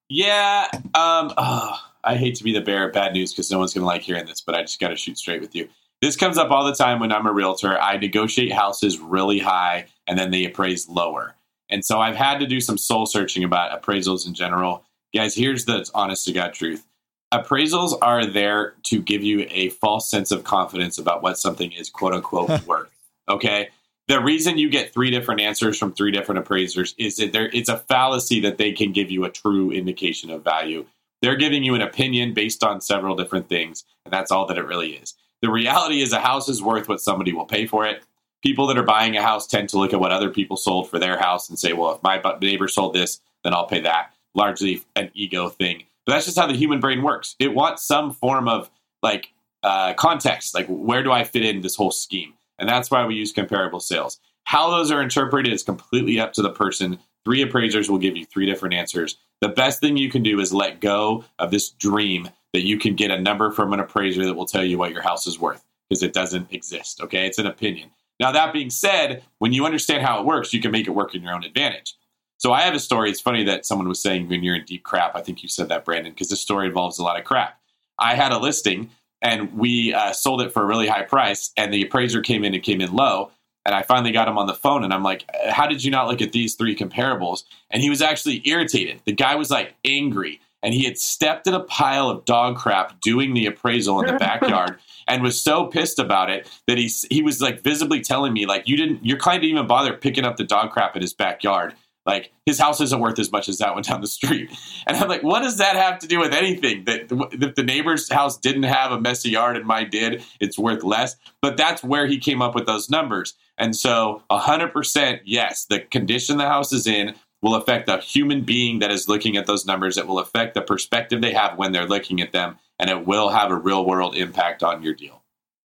Yeah. Um, oh. I hate to be the bearer of bad news because no one's going to like hearing this, but I just got to shoot straight with you. This comes up all the time when I'm a realtor. I negotiate houses really high and then they appraise lower. And so I've had to do some soul searching about appraisals in general. Guys, here's the honest to God truth. Appraisals are there to give you a false sense of confidence about what something is quote unquote worth. Okay. The reason you get three different answers from three different appraisers is that there it's a fallacy that they can give you a true indication of value. They're giving you an opinion based on several different things, and that's all that it really is. The reality is a house is worth what somebody will pay for it. People that are buying a house tend to look at what other people sold for their house and say, well, if my neighbor sold this, then I'll pay that. Largely an ego thing. But that's just how the human brain works. It wants some form of like uh, context, like where do I fit in this whole scheme? And that's why we use comparable sales. How those are interpreted is completely up to the person. Three appraisers will give you three different answers. The best thing you can do is let go of this dream that you can get a number from an appraiser that will tell you what your house is worth, because it doesn't exist. Okay. It's an opinion. Now, that being said, when you understand how it works, you can make it work in your own advantage. So I have a story. It's funny that someone was saying when you're in deep crap, I think you said that, Brandon, because this story involves a lot of crap. I had a listing and we uh, sold it for a really high price and the appraiser came in and came in low. And I finally got him on the phone and I'm like, how did you not look at these three comparables? And he was actually irritated. The guy was like angry and he had stepped in a pile of dog crap doing the appraisal in the backyard and was so pissed about it that he he was like visibly telling me like, you didn't, your client didn't even bother picking up the dog crap in his backyard. Like his house isn't worth as much as that one down the street. And I'm like, what does that have to do with anything? That if the neighbor's house didn't have a messy yard and mine did, it's worth less. But that's where he came up with those numbers. And so one hundred percent, yes, the condition the house is in will affect the human being that is looking at those numbers. It will affect the perspective they have when they're looking at them, and it will have a real world impact on your deal.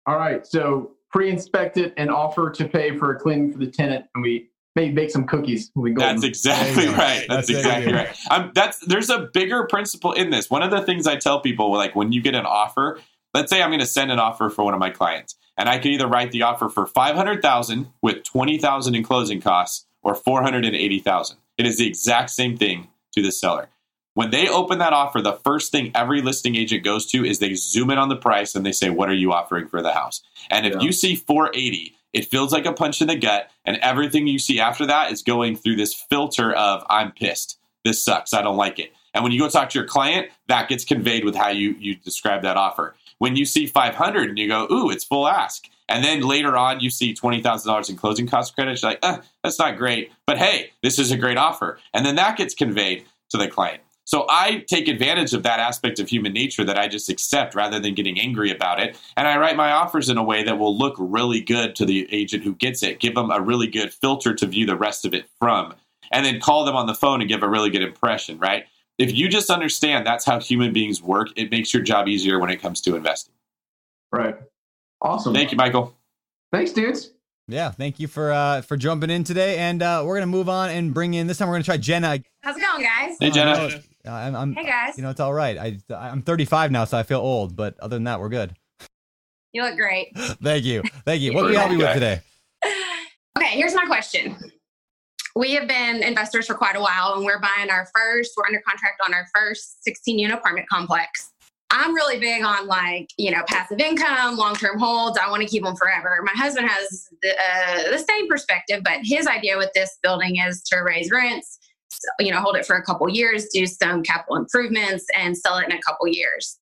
All right. So pre-inspect it and offer to pay for a cleaning for the tenant. And we maybe bake some cookies. When we go that's exactly right. That's, that's exactly right. I'm, that's there's a bigger principle in this. One of the things I tell people, like when you get an offer, let's say I'm going to send an offer for one of my clients. And I can either write the offer for five hundred thousand dollars with twenty thousand dollars in closing costs or four hundred eighty thousand dollars. It is the exact same thing to the seller. When they open that offer, the first thing every listing agent goes to is they zoom in on the price and they say, what are you offering for the house? And if yeah. you see four eighty, it feels like a punch in the gut. And everything you see after that is going through this filter of, I'm pissed. This sucks. I don't like it. And when you go talk to your client, that gets conveyed with how you, you describe that offer. when you see five hundred and you go, ooh, it's full ask. And then later on, you see twenty thousand dollars in closing cost credit. You're like, eh, that's not great, but hey, this is a great offer. And then that gets conveyed to the client. So I take advantage of that aspect of human nature that I just accept rather than getting angry about it. And I write my offers in a way that will look really good to the agent who gets it, give them a really good filter to view the rest of it from, and then call them on the phone and give a really good impression, right? If you just understand that's how human beings work, it makes your job easier when it comes to investing. Right. Awesome. Thank you, Michael. Thanks, dudes. Yeah, thank you for uh, for jumping in today. And uh, we're going to move on and bring in, this time we're going to try Jenna. How's it going, guys? Hey, Jenna. Oh, no, I'm, I'm, hey, guys. You know, it's all right. I, I'm thirty-five now, so I feel old. But other than that, we're good. You look great. Thank you. Thank you. What can we help you with today? Okay, here's my question. We have been investors for quite a while, and we're buying our first, we're under contract on our first sixteen-unit apartment complex. I'm really big on like, you know, passive income, long-term holds. I want to keep them forever. My husband has the, uh, the same perspective, but his idea with this building is to raise rents, you know, hold it for a couple years, do some capital improvements and sell it in a couple years.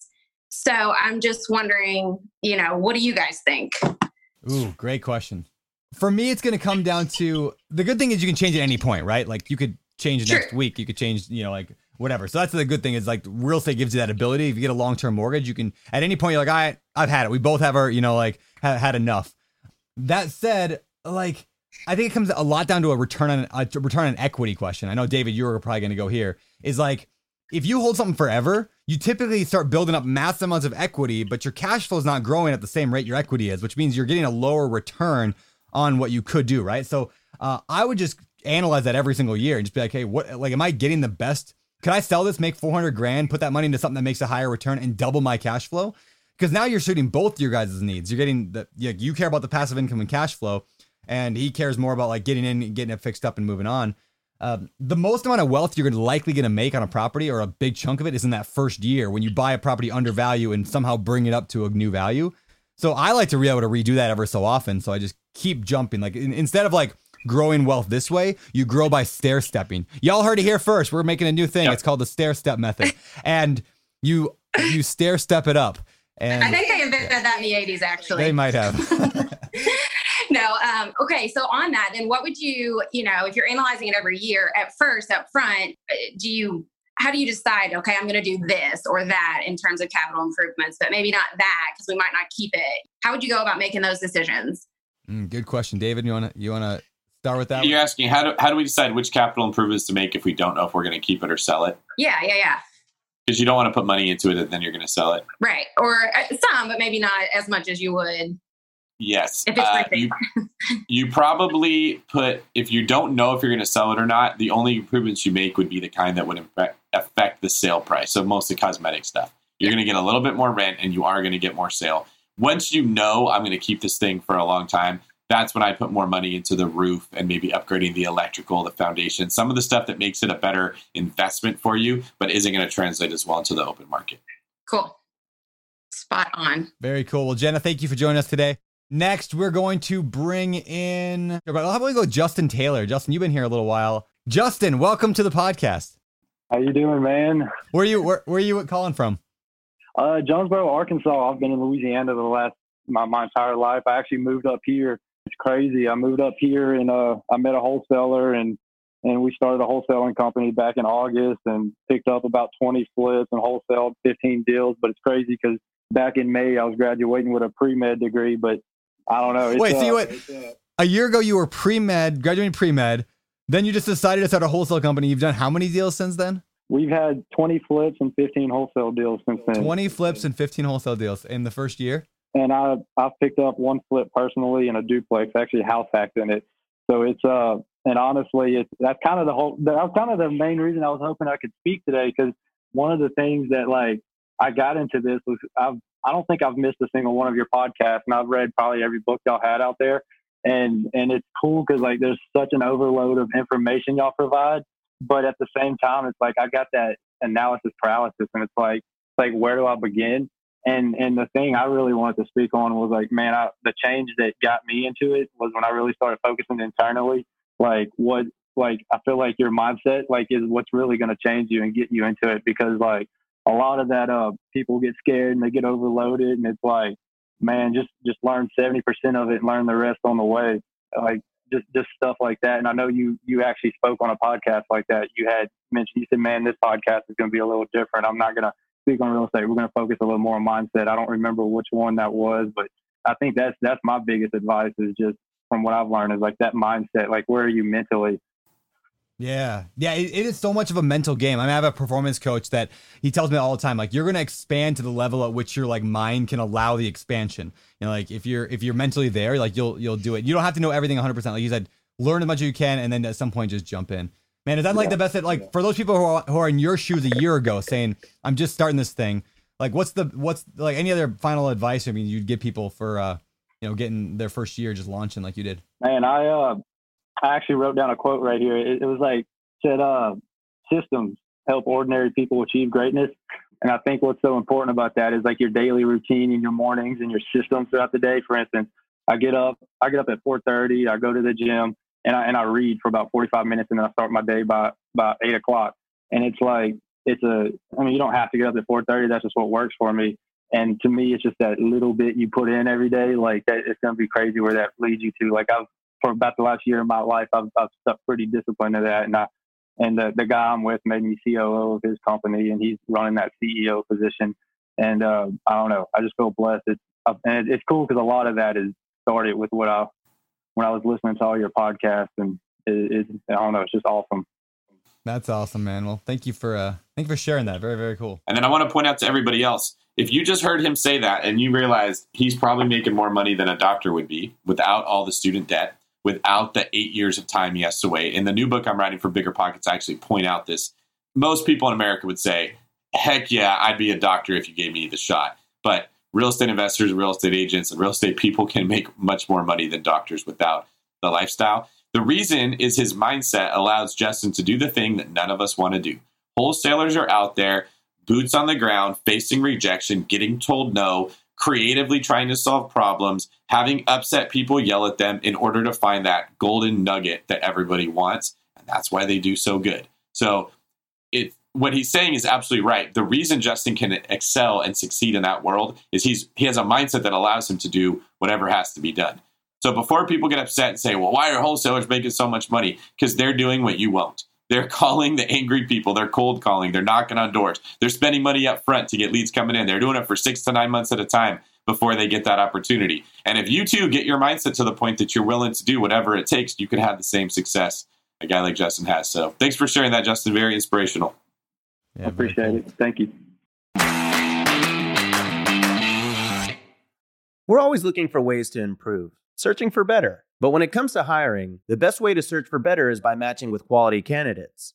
So I'm just wondering, you know, what do you guys think? Ooh, great question. For me, it's going to come down to, the good thing is you can change at any point, right? Like you could change next week. You could change, you know, like whatever. So that's the good thing is like real estate gives you that ability. If you get a long-term mortgage, you can, at any point, you're like, all right, I've had it. We both have our, you know, like ha- had enough. That said, like, I think it comes a lot down to a return on a return on equity question. I know, David, you're probably going to go here is like, if you hold something forever, you typically start building up massive amounts of equity, but your cash flow is not growing at the same rate your equity is, which means you're getting a lower return on what you could do. Right. So uh, I would just analyze that every single year and just be like, hey, what, like, am I getting the best? Could I sell this, make four hundred grand, put that money into something that makes a higher return and double my cash flow? Because now you're shooting both your guys' needs. You're getting the, you, know, you care about the passive income and cash flow, and he cares more about like getting in and getting it fixed up and moving on. Um, the most amount of wealth you're likely going to make on a property, or a big chunk of it, is in that first year when you buy a property under value and somehow bring it up to a new value. So I like to be able to redo that ever so often. So I just keep jumping. Like in, instead of like growing wealth this way, you grow by stair stepping. Y'all heard it here first. We're making a new thing. Yep. It's called the stair step method, and you you stair step it up. And I think they invented yeah. that in the eighties. Actually, they might have. No. Um, okay. So on that, then what would you, you know, if you're analyzing it every year, at first, up front, do you? How do you decide? Okay, I'm going to do this or that in terms of capital improvements, but maybe not that because we might not keep it. How would you go about making those decisions? Mm, good question, David. You want to you want to. Start with that. You're one? Asking how do how do we decide which capital improvements to make if we don't know if we're going to keep it or sell it? Yeah, yeah, yeah. Because you don't want to put money into it and then you're going to sell it, right? Or some, but maybe not as much as you would. Yes. If it's uh, you, you probably put if you don't know if you're going to sell it or not, the only improvements you make would be the kind that would affect, affect the sale price. So mostly cosmetic stuff. You're yeah. going to get a little bit more rent and you are going to get more sale. Once you know, I'm going to keep this thing for a long time. That's when I put more money into the roof and maybe upgrading the electrical, the foundation, some of the stuff that makes it a better investment for you, but isn't going to translate as well into the open market. Cool. Spot on. Very cool. Well, Jenna, thank you for joining us today. Next, we're going to bring in, how about we go Justin Taylor? Justin, you've been here a little while. Justin, welcome to the podcast. How you doing, man? Where are you, where, where are you calling from? Uh, Jonesboro, Arkansas. I've been in Louisiana the last, my, my entire life. I actually moved up here. It's crazy. I moved up here and uh, I met a wholesaler and, and we started a wholesaling company back in August and picked up about twenty flips and wholesaled fifteen deals. But it's crazy because back in May, I was graduating with a pre-med degree, but I don't know. It's, Wait, see uh, what? It's, uh, a year ago, you were pre-med, graduating pre-med. Then you just decided to start a wholesale company. You've done how many deals since then? We've had twenty flips and fifteen wholesale deals since then. twenty flips and fifteen wholesale deals in the first year? And I I picked up one flip personally in a duplex, actually house hacked in it. So it's uh and honestly, it's that's kind of the whole that's kind of the main reason I was hoping I could speak today, because one of the things that like I got into this was I've I don't think I've missed a single one of your podcasts, and I've read probably every book y'all had out there, and and it's cool because like there's such an overload of information y'all provide, but at the same time it's like I got that analysis paralysis, and it's like it's like where do I begin? And and the thing I really wanted to speak on was like, man, I, the change that got me into it was when I really started focusing internally. Like what, like I feel like your mindset, like is what's really going to change you and get you into it. Because like a lot of that, uh, people get scared and they get overloaded, and it's like, man, just, just learn seventy percent of it and learn the rest on the way. Like just, just stuff like that. And I know you, you actually spoke on a podcast like that. You had mentioned, you said, man, this podcast is going to be a little different. I'm not going to speak on real estate. We're going to focus a little more on mindset. I don't remember which one that was, but I think that's, that's my biggest advice is just from what I've learned is like that mindset, like where are you mentally? Yeah. Yeah. It, it is so much of a mental game. I mean, I have a performance coach that he tells me all the time, like, you're going to expand to the level at which your like mind can allow the expansion. You know, like if you're, if you're mentally there, like you'll, you'll do it. You don't have to know everything one hundred percent. Like you said, learn as much as you can. And then at some point just jump in, man. Is that like yeah. the best that like for those people who are, who are in your shoes a year ago saying, I'm just starting this thing. Like what's the, what's like any other final advice? I mean, you'd give people for, uh, you know, getting their first year, just launching like you did. Man, I, uh, I actually wrote down a quote right here. It, it was like, said, uh, systems help ordinary people achieve greatness. And I think what's so important about that is like your daily routine and your mornings and your systems throughout the day. For instance, I get up, I get up at four thirty, I go to the gym and I, and I read for about forty-five minutes and then I start my day by, by eight o'clock. And it's like, it's a, I mean, you don't have to get up at four thirty. That's just what works for me. And to me, it's just that little bit you put in every day. Like that, it's going to be crazy where that leads you to. Like I've, for about the last year of my life, I've, I've stuck pretty disciplined to that. And I, and the, the guy I'm with made me C O O of his company and he's running that C E O position. And, uh, I don't know, I just feel blessed. It's, uh, and it's cool because a lot of that is started with what I, when I was listening to all your podcasts and it, it, I don't know, it's just awesome. That's awesome, man. Well, thank you for, uh, thank you for sharing that. Very, very cool. And then I want to point out to everybody else, if you just heard him say that and you realize he's probably making more money than a doctor would be without all the student debt, without the eight years of time he has to wait. In the new book I'm writing for BiggerPockets, I actually point out this. Most people in America would say, heck yeah, I'd be a doctor if you gave me the shot. But real estate investors, real estate agents, and real estate people can make much more money than doctors without the lifestyle. The reason is his mindset allows Justin to do the thing that none of us want to do. Wholesalers are out there, boots on the ground, facing rejection, getting told no, creatively trying to solve problems, having upset people yell at them in order to find that golden nugget that everybody wants. And that's why they do so good. So it, what he's saying is absolutely right. The reason Justin can excel and succeed in that world is he's he has a mindset that allows him to do whatever has to be done. So before people get upset and say, well, why are wholesalers making so much money? Because they're doing what you won't. They're calling the angry people. They're cold calling. They're knocking on doors. They're spending money up front to get leads coming in. They're doing it for six to nine months at a time before they get that opportunity. And if you too get your mindset to the point that you're willing to do whatever it takes, you can have the same success a guy like Justin has. So thanks for sharing that, Justin. Very inspirational. Yeah, I appreciate it. Thank you. We're always looking for ways to improve, searching for better. But when it comes to hiring, the best way to search for better is by matching with quality candidates.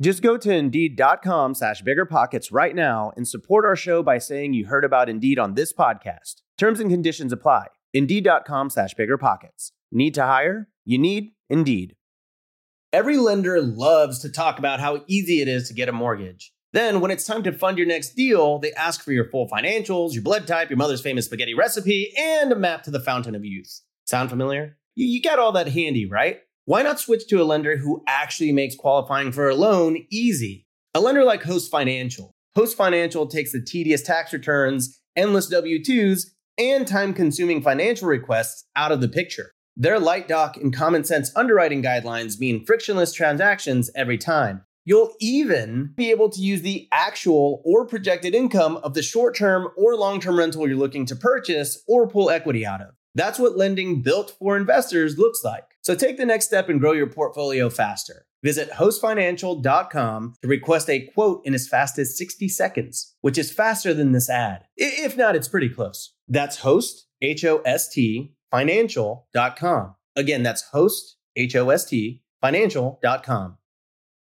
Just go to Indeed.com slash BiggerPockets right now and support our show by saying you heard about Indeed on this podcast. Terms and conditions apply. Indeed.com slash BiggerPockets. Need to hire? You need Indeed. Every lender loves to talk about how easy it is to get a mortgage. Then when it's time to fund your next deal, they ask for your full financials, your blood type, your mother's famous spaghetti recipe, and a map to the fountain of youth. Sound familiar? You got all that handy, right? Why not switch to a lender who actually makes qualifying for a loan easy? A lender like Host Financial. Host Financial takes the tedious tax returns, endless W two's, and time-consuming financial requests out of the picture. Their light doc and common sense underwriting guidelines mean frictionless transactions every time. You'll even be able to use the actual or projected income of the short-term or long-term rental you're looking to purchase or pull equity out of. That's what lending built for investors looks like. So take the next step and grow your portfolio faster. Visit host financial dot com to request a quote in as fast as sixty seconds, which is faster than this ad. If not, it's pretty close. That's host, H O S T, financial dot com. Again, that's host, H O S T, financial dot com.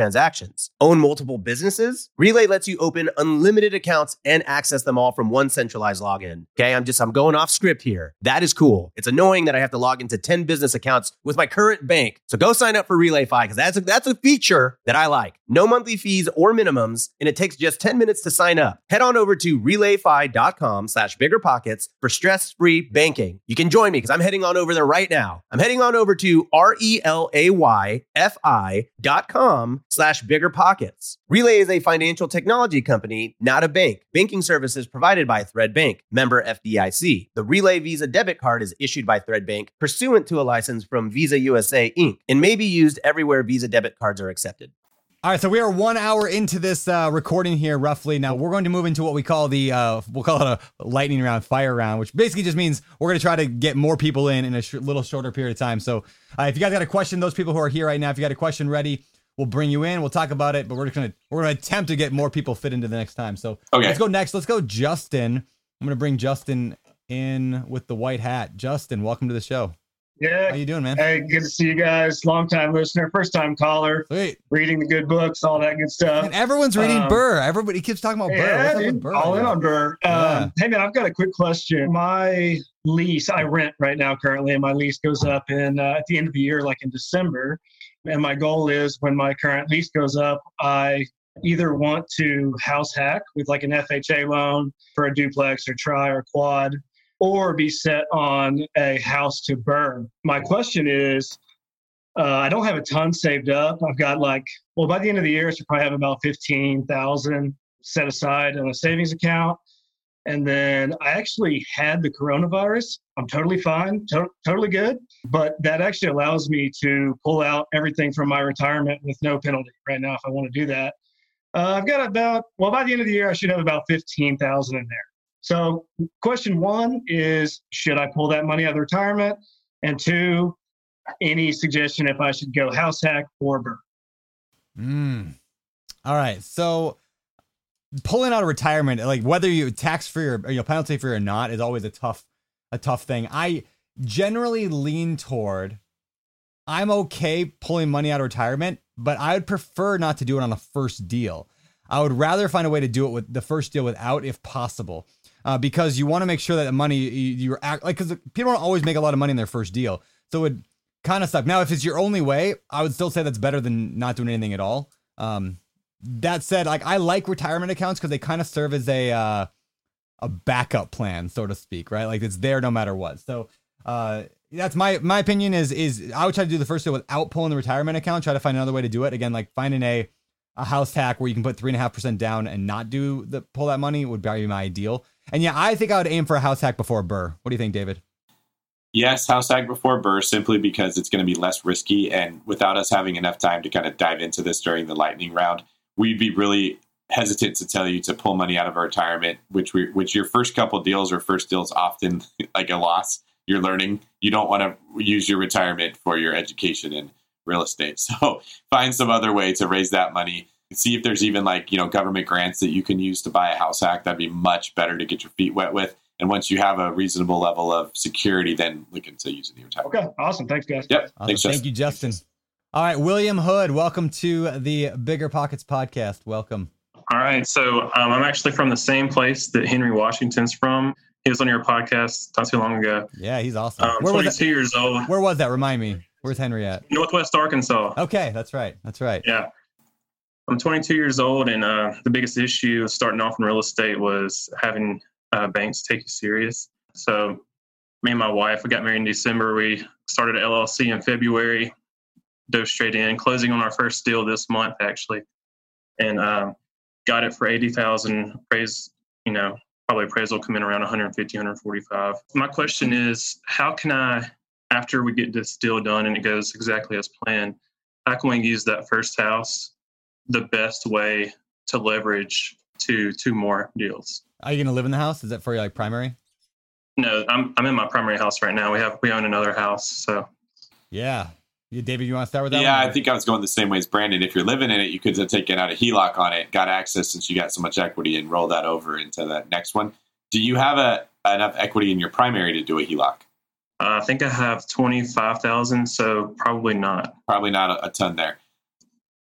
transactions. Own multiple businesses? Relay lets you open unlimited accounts and access them all from one centralized login. Okay, I'm just, I'm going off script here. That is cool. It's annoying that I have to log into ten business accounts with my current bank. So go sign up for RelayFi because that's a, that's a feature that I like. No monthly fees or minimums, and it takes just ten minutes to sign up. Head on over to relayfi.com slash biggerpockets for stress-free banking. You can join me because I'm heading on over there right now. I'm heading on over to R E L A Y F I dot com slash BiggerPockets. Relay is a financial technology company, not a bank. Banking services provided by Thread Bank, member F D I C. The Relay Visa debit card is issued by Thread Bank pursuant to a license from Visa U S A, Incorporated and may be used everywhere Visa debit cards are accepted. All right, so we are one hour into this uh, recording here, roughly. Now we're going to move into what we call the uh, we'll call it a lightning round, fire round, which basically just means we're going to try to get more people in in a sh- little shorter period of time. So uh, if you guys got a question, those people who are here right now, if you got a question ready, we'll bring you in. We'll talk about it, but we're just gonna we're gonna attempt to get more people fit into the next time. So okay. Let's go next. Let's go, Justin. I'm gonna bring Justin in with the white hat. Justin, welcome to the show. Yeah, how you doing, man? Hey, good to see you guys. Long time listener, first time caller. Sweet. Reading the good books, all that good stuff. And everyone's reading um, BRRRR. Everybody keeps talking about BRRRR. Yeah, dude, BRRRR all in on BRRRR. Yeah. Um, hey, man, I've got a quick question. My lease, I rent right now currently, and my lease goes up in uh, at the end of the year, like in December. And my goal is when my current lease goes up, I either want to house hack with like an F H A loan for a duplex or tri or quad, or be set on a house to burn. My question is, uh, I don't have a ton saved up. I've got like, well, by the end of the year, I should probably have about fifteen thousand set aside in a savings account. And then I actually had the coronavirus. I'm totally fine, to- totally good. But that actually allows me to pull out everything from my retirement with no penalty right now if I want to do that. Uh, I've got about, well, by the end of the year, I should have about fifteen thousand in there. So question one is, should I pull that money out of retirement? And two, any suggestion if I should go house hack or burn? Mm. All right. So pulling out of retirement, like whether you tax free or, or you know, penalty free or not, is always a tough, a tough thing. I generally lean toward I'm okay pulling money out of retirement, but I would prefer not to do it on the first deal. I would rather find a way to do it with the first deal without, if possible. Uh, because you want to make sure that the money you, you're act, like, because people don't always make a lot of money in their first deal, so it would kind of suck. Now, if it's your only way, I would still say that's better than not doing anything at all. Um, that said, like I like retirement accounts because they kind of serve as a uh, a backup plan, so to speak, right? Like it's there no matter what. So uh, that's my my opinion. Is is I would try to do the first deal without pulling the retirement account. Try to find another way to do it. Again, like finding a a house hack where you can put three and a half percent down and not do the pull that money would be my ideal. And yeah, I think I would aim for a house hack before BRRRR. What do you think, David? Yes, house hack before BRRRR, simply because it's going to be less risky. And without us having enough time to kind of dive into this during the lightning round, we'd be really hesitant to tell you to pull money out of our retirement, which we, which your first couple deals or first deals often like a loss. You're learning. You don't want to use your retirement for your education in real estate. So find some other way to raise that money. See if there's even like, you know, government grants that you can use to buy a house hack. That'd be much better to get your feet wet with. And once you have a reasonable level of security, then we can still use it in your time. Okay. Awesome. Thanks, guys. Yep. Awesome. Thanks, Justin. Thank you, Justin. All right. William Hood, welcome to the BiggerPockets podcast. Welcome. All right. So um, I'm actually from the same place that Henry Washington's from. He was on your podcast not too long ago. Yeah, he's awesome. Um, Where twenty-two years old. Where was that? Remind me. Where's Henry at? Northwest Arkansas. Okay. That's right. That's right. Yeah. I'm twenty-two years old, and uh, the biggest issue starting off in real estate was having uh, banks take you serious. So me and my wife, we got married in December. We started an L L C in February, dove straight in, closing on our first deal this month, actually. And um, got it for eighty thousand dollars. Appraised, you know, probably appraisal come in around one fifty, one forty-five. My question is, how can I, after we get this deal done and it goes exactly as planned, how can we use that first house the best way to leverage to two more deals? Are you going to live in the house? Is that for your like primary? No, I'm I'm in my primary house right now. We have we own another house, so. Yeah. Yeah, David, you want to start with that yeah, one? Yeah, I think I was going the same way as Brandon. If you're living in it, you could have taken out a HELOC on it, got access since you got so much equity, and roll that over into that next one. Do you have a enough equity in your primary to do a HELOC? Uh, I think I have twenty-five thousand dollars, so probably not. Probably not a, a ton there.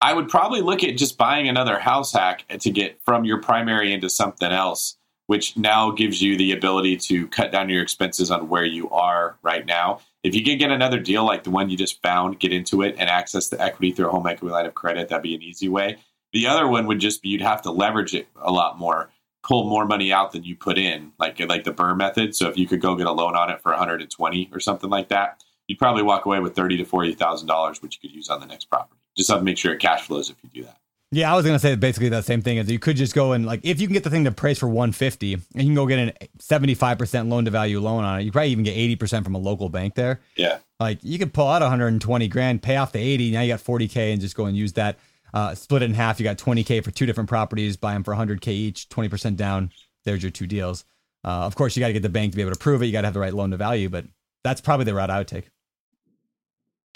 I would probably look at just buying another house hack to get from your primary into something else, which now gives you the ability to cut down your expenses on where you are right now. If you can get another deal like the one you just found, get into it and access the equity through a home equity line of credit, that'd be an easy way. The other one would just be you'd have to leverage it a lot more, pull more money out than you put in, like like the BRRRR method. So if you could go get a loan on it for one hundred twenty or something like that, you'd probably walk away with thirty thousand to forty thousand dollars, which you could use on the next property. Just have to make sure it cash flows if you do that. Yeah, I was going to say basically the same thing. Is you could just go and like, if you can get the thing to price for one fifty and you can go get a seventy-five percent loan to value loan on it, you probably even get eighty percent from a local bank there. Yeah. Like you could pull out one hundred twenty grand, pay off the eighty. Now you got forty K and just go and use that, uh, split it in half. You got twenty K for two different properties, buy them for one hundred K each, twenty percent down. There's your two deals. Uh, of course you got to get the bank to be able to prove it. You got to have the right loan to value, but that's probably the route I would take.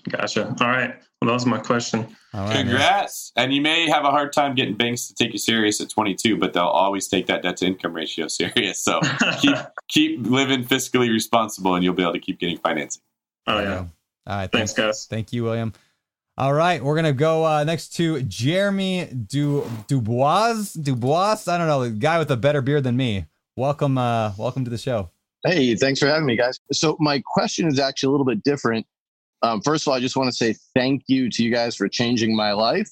Gotcha. All right. Well, that was my question. All right, congrats. Man. And you may have a hard time getting banks to take you serious at twenty-two, but they'll always take that debt to income ratio serious. So keep keep living fiscally responsible and you'll be able to keep getting financing. Oh, yeah. All right. Thanks, thanks guys. Thank you, William. All right. We're going to go uh, next to Jeremy du- Dubois. Dubois. I don't know. The guy with a better beard than me. Welcome. Uh, welcome to the show. Hey, thanks for having me, guys. So my question is actually a little bit different. Um, first of all, I just want to say thank you to you guys for changing my life.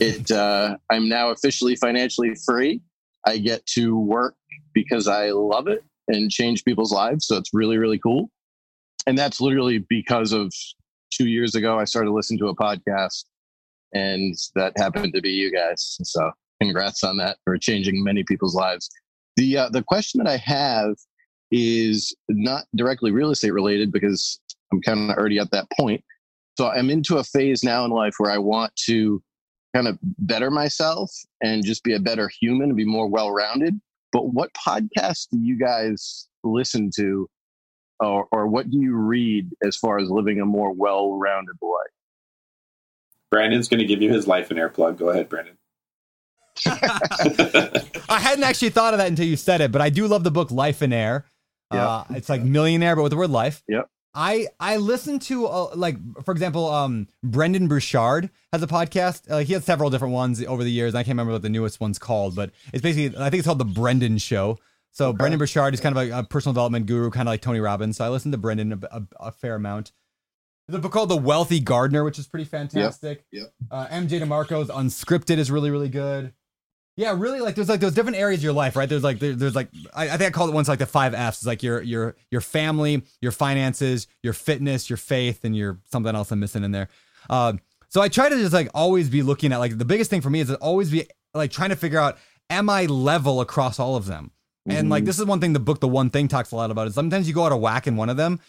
It, uh, I'm now officially financially free. I get to work because I love it and change people's lives. So it's really, really cool. And that's literally because of two years ago, I started listening to a podcast and that happened to be you guys. So congrats on that for changing many people's lives. The, uh, the question that I have is not directly real estate related because I'm kind of already at that point. So I'm into a phase now in life where I want to kind of better myself and just be a better human and be more well-rounded. But what podcasts do you guys listen to or, or what do you read as far as living a more well-rounded life? Brandon's going to give you his life and air plug. Go ahead, Brandon. I hadn't actually thought of that until you said it, but I do love the book Life in Air. Yep. Uh, it's like Millionaire, but with the word life. Yep. I, I listen to, uh, like, for example, um, Brendan Burchard has a podcast. Uh, he has several different ones over the years. I can't remember what the newest one's called, but it's basically, I think it's called The Brendan Show. So okay. Brendan Burchard is kind of a, a personal development guru, kind of like Tony Robbins. So I listen to Brendan a, a, a fair amount. There's a book called The Wealthy Gardener, which is pretty fantastic. Yep. Yep. Uh, M J DeMarco's Unscripted is really, really good. Yeah, really, like, there's, like, those different areas of your life, right? There's, like, there, there's, like, I, I think I called it once, like, the five F's. It's, like, your your your family, your finances, your fitness, your faith, and your something else I'm missing in there. Um, so I try to just, like, always be looking at, like, the biggest thing for me is to always be, like, trying to figure out, am I level across all of them? Mm-hmm. And, like, this is one thing the book The One Thing talks a lot about is sometimes you go out of whack in one of them,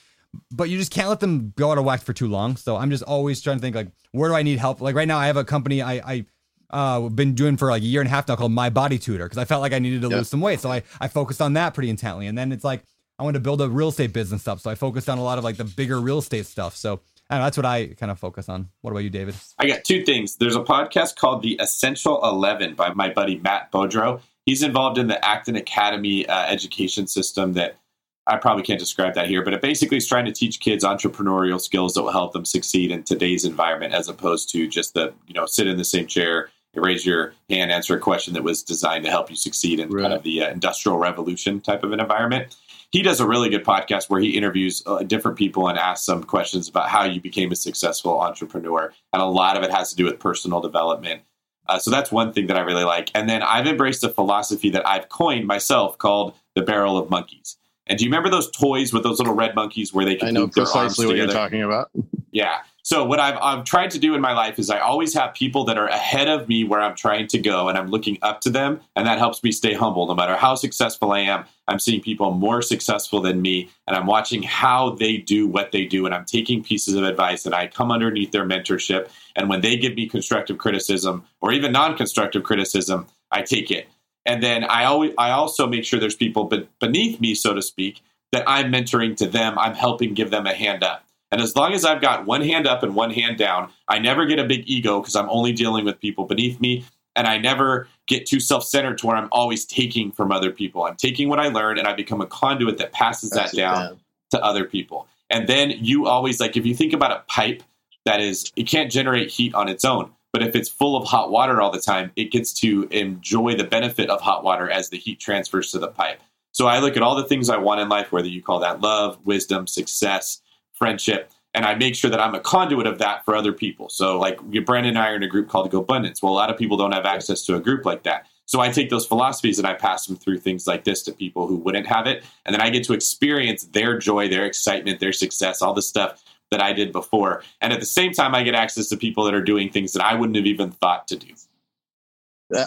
but you just can't let them go out of whack for too long. So I'm just always trying to think, like, where do I need help? Like, right now I have a company I... I Uh, we've been doing for like a year and a half now called My Body Tutor because I felt like I needed to yep. lose some weight. So I, I focused on that pretty intently. And then it's like, I wanted to build a real estate business up. So I focused on a lot of like the bigger real estate stuff. So I don't know, that's what I kind of focus on. What about you, David? I got two things. There's a podcast called The Essential eleven by my buddy, Matt Bodrow. He's involved in the Acton Academy uh, education system that I probably can't describe that here, but it basically is trying to teach kids entrepreneurial skills that will help them succeed in today's environment, as opposed to just the, you know, sit in the same chair, raise your hand, answer a question that was designed to help you succeed in right. kind of the uh, industrial revolution type of an environment. He does a really good podcast where he interviews uh, different people and asks them questions about how you became a successful entrepreneur. And a lot of it has to do with personal development. Uh, so that's one thing that I really like. And then I've embraced a philosophy that I've coined myself called the barrel of monkeys. And do you remember those toys with those little red monkeys where they could I know precisely what together? You're talking about. Yeah. So what I've, I've tried to do in my life is I always have people that are ahead of me where I'm trying to go, and I'm looking up to them, and that helps me stay humble. No matter how successful I am, I'm seeing people more successful than me, and I'm watching how they do what they do, and I'm taking pieces of advice, and I come underneath their mentorship. And when they give me constructive criticism or even non-constructive criticism, I take it. And then I always, I also make sure there's people be- beneath me, so to speak, that I'm mentoring to them. I'm helping give them a hand up. And as long as I've got one hand up and one hand down, I never get a big ego because I'm only dealing with people beneath me. And I never get too self-centered to where I'm always taking from other people. I'm taking what I learn, and I become a conduit that passes that down to other people. And then you always, like, if you think about a pipe, that is, it can't generate heat on its own. But if it's full of hot water all the time, it gets to enjoy the benefit of hot water as the heat transfers to the pipe. So I look at all the things I want in life, whether you call that love, wisdom, success, friendship, and I make sure that I'm a conduit of that for other people. So like Brandon and I are in a group called Go Abundance. Well, a lot of people don't have access to a group like that. So I take those philosophies and I pass them through things like this to people who wouldn't have it. And then I get to experience their joy, their excitement, their success, all the stuff that I did before. And at the same time, I get access to people that are doing things that I wouldn't have even thought to do.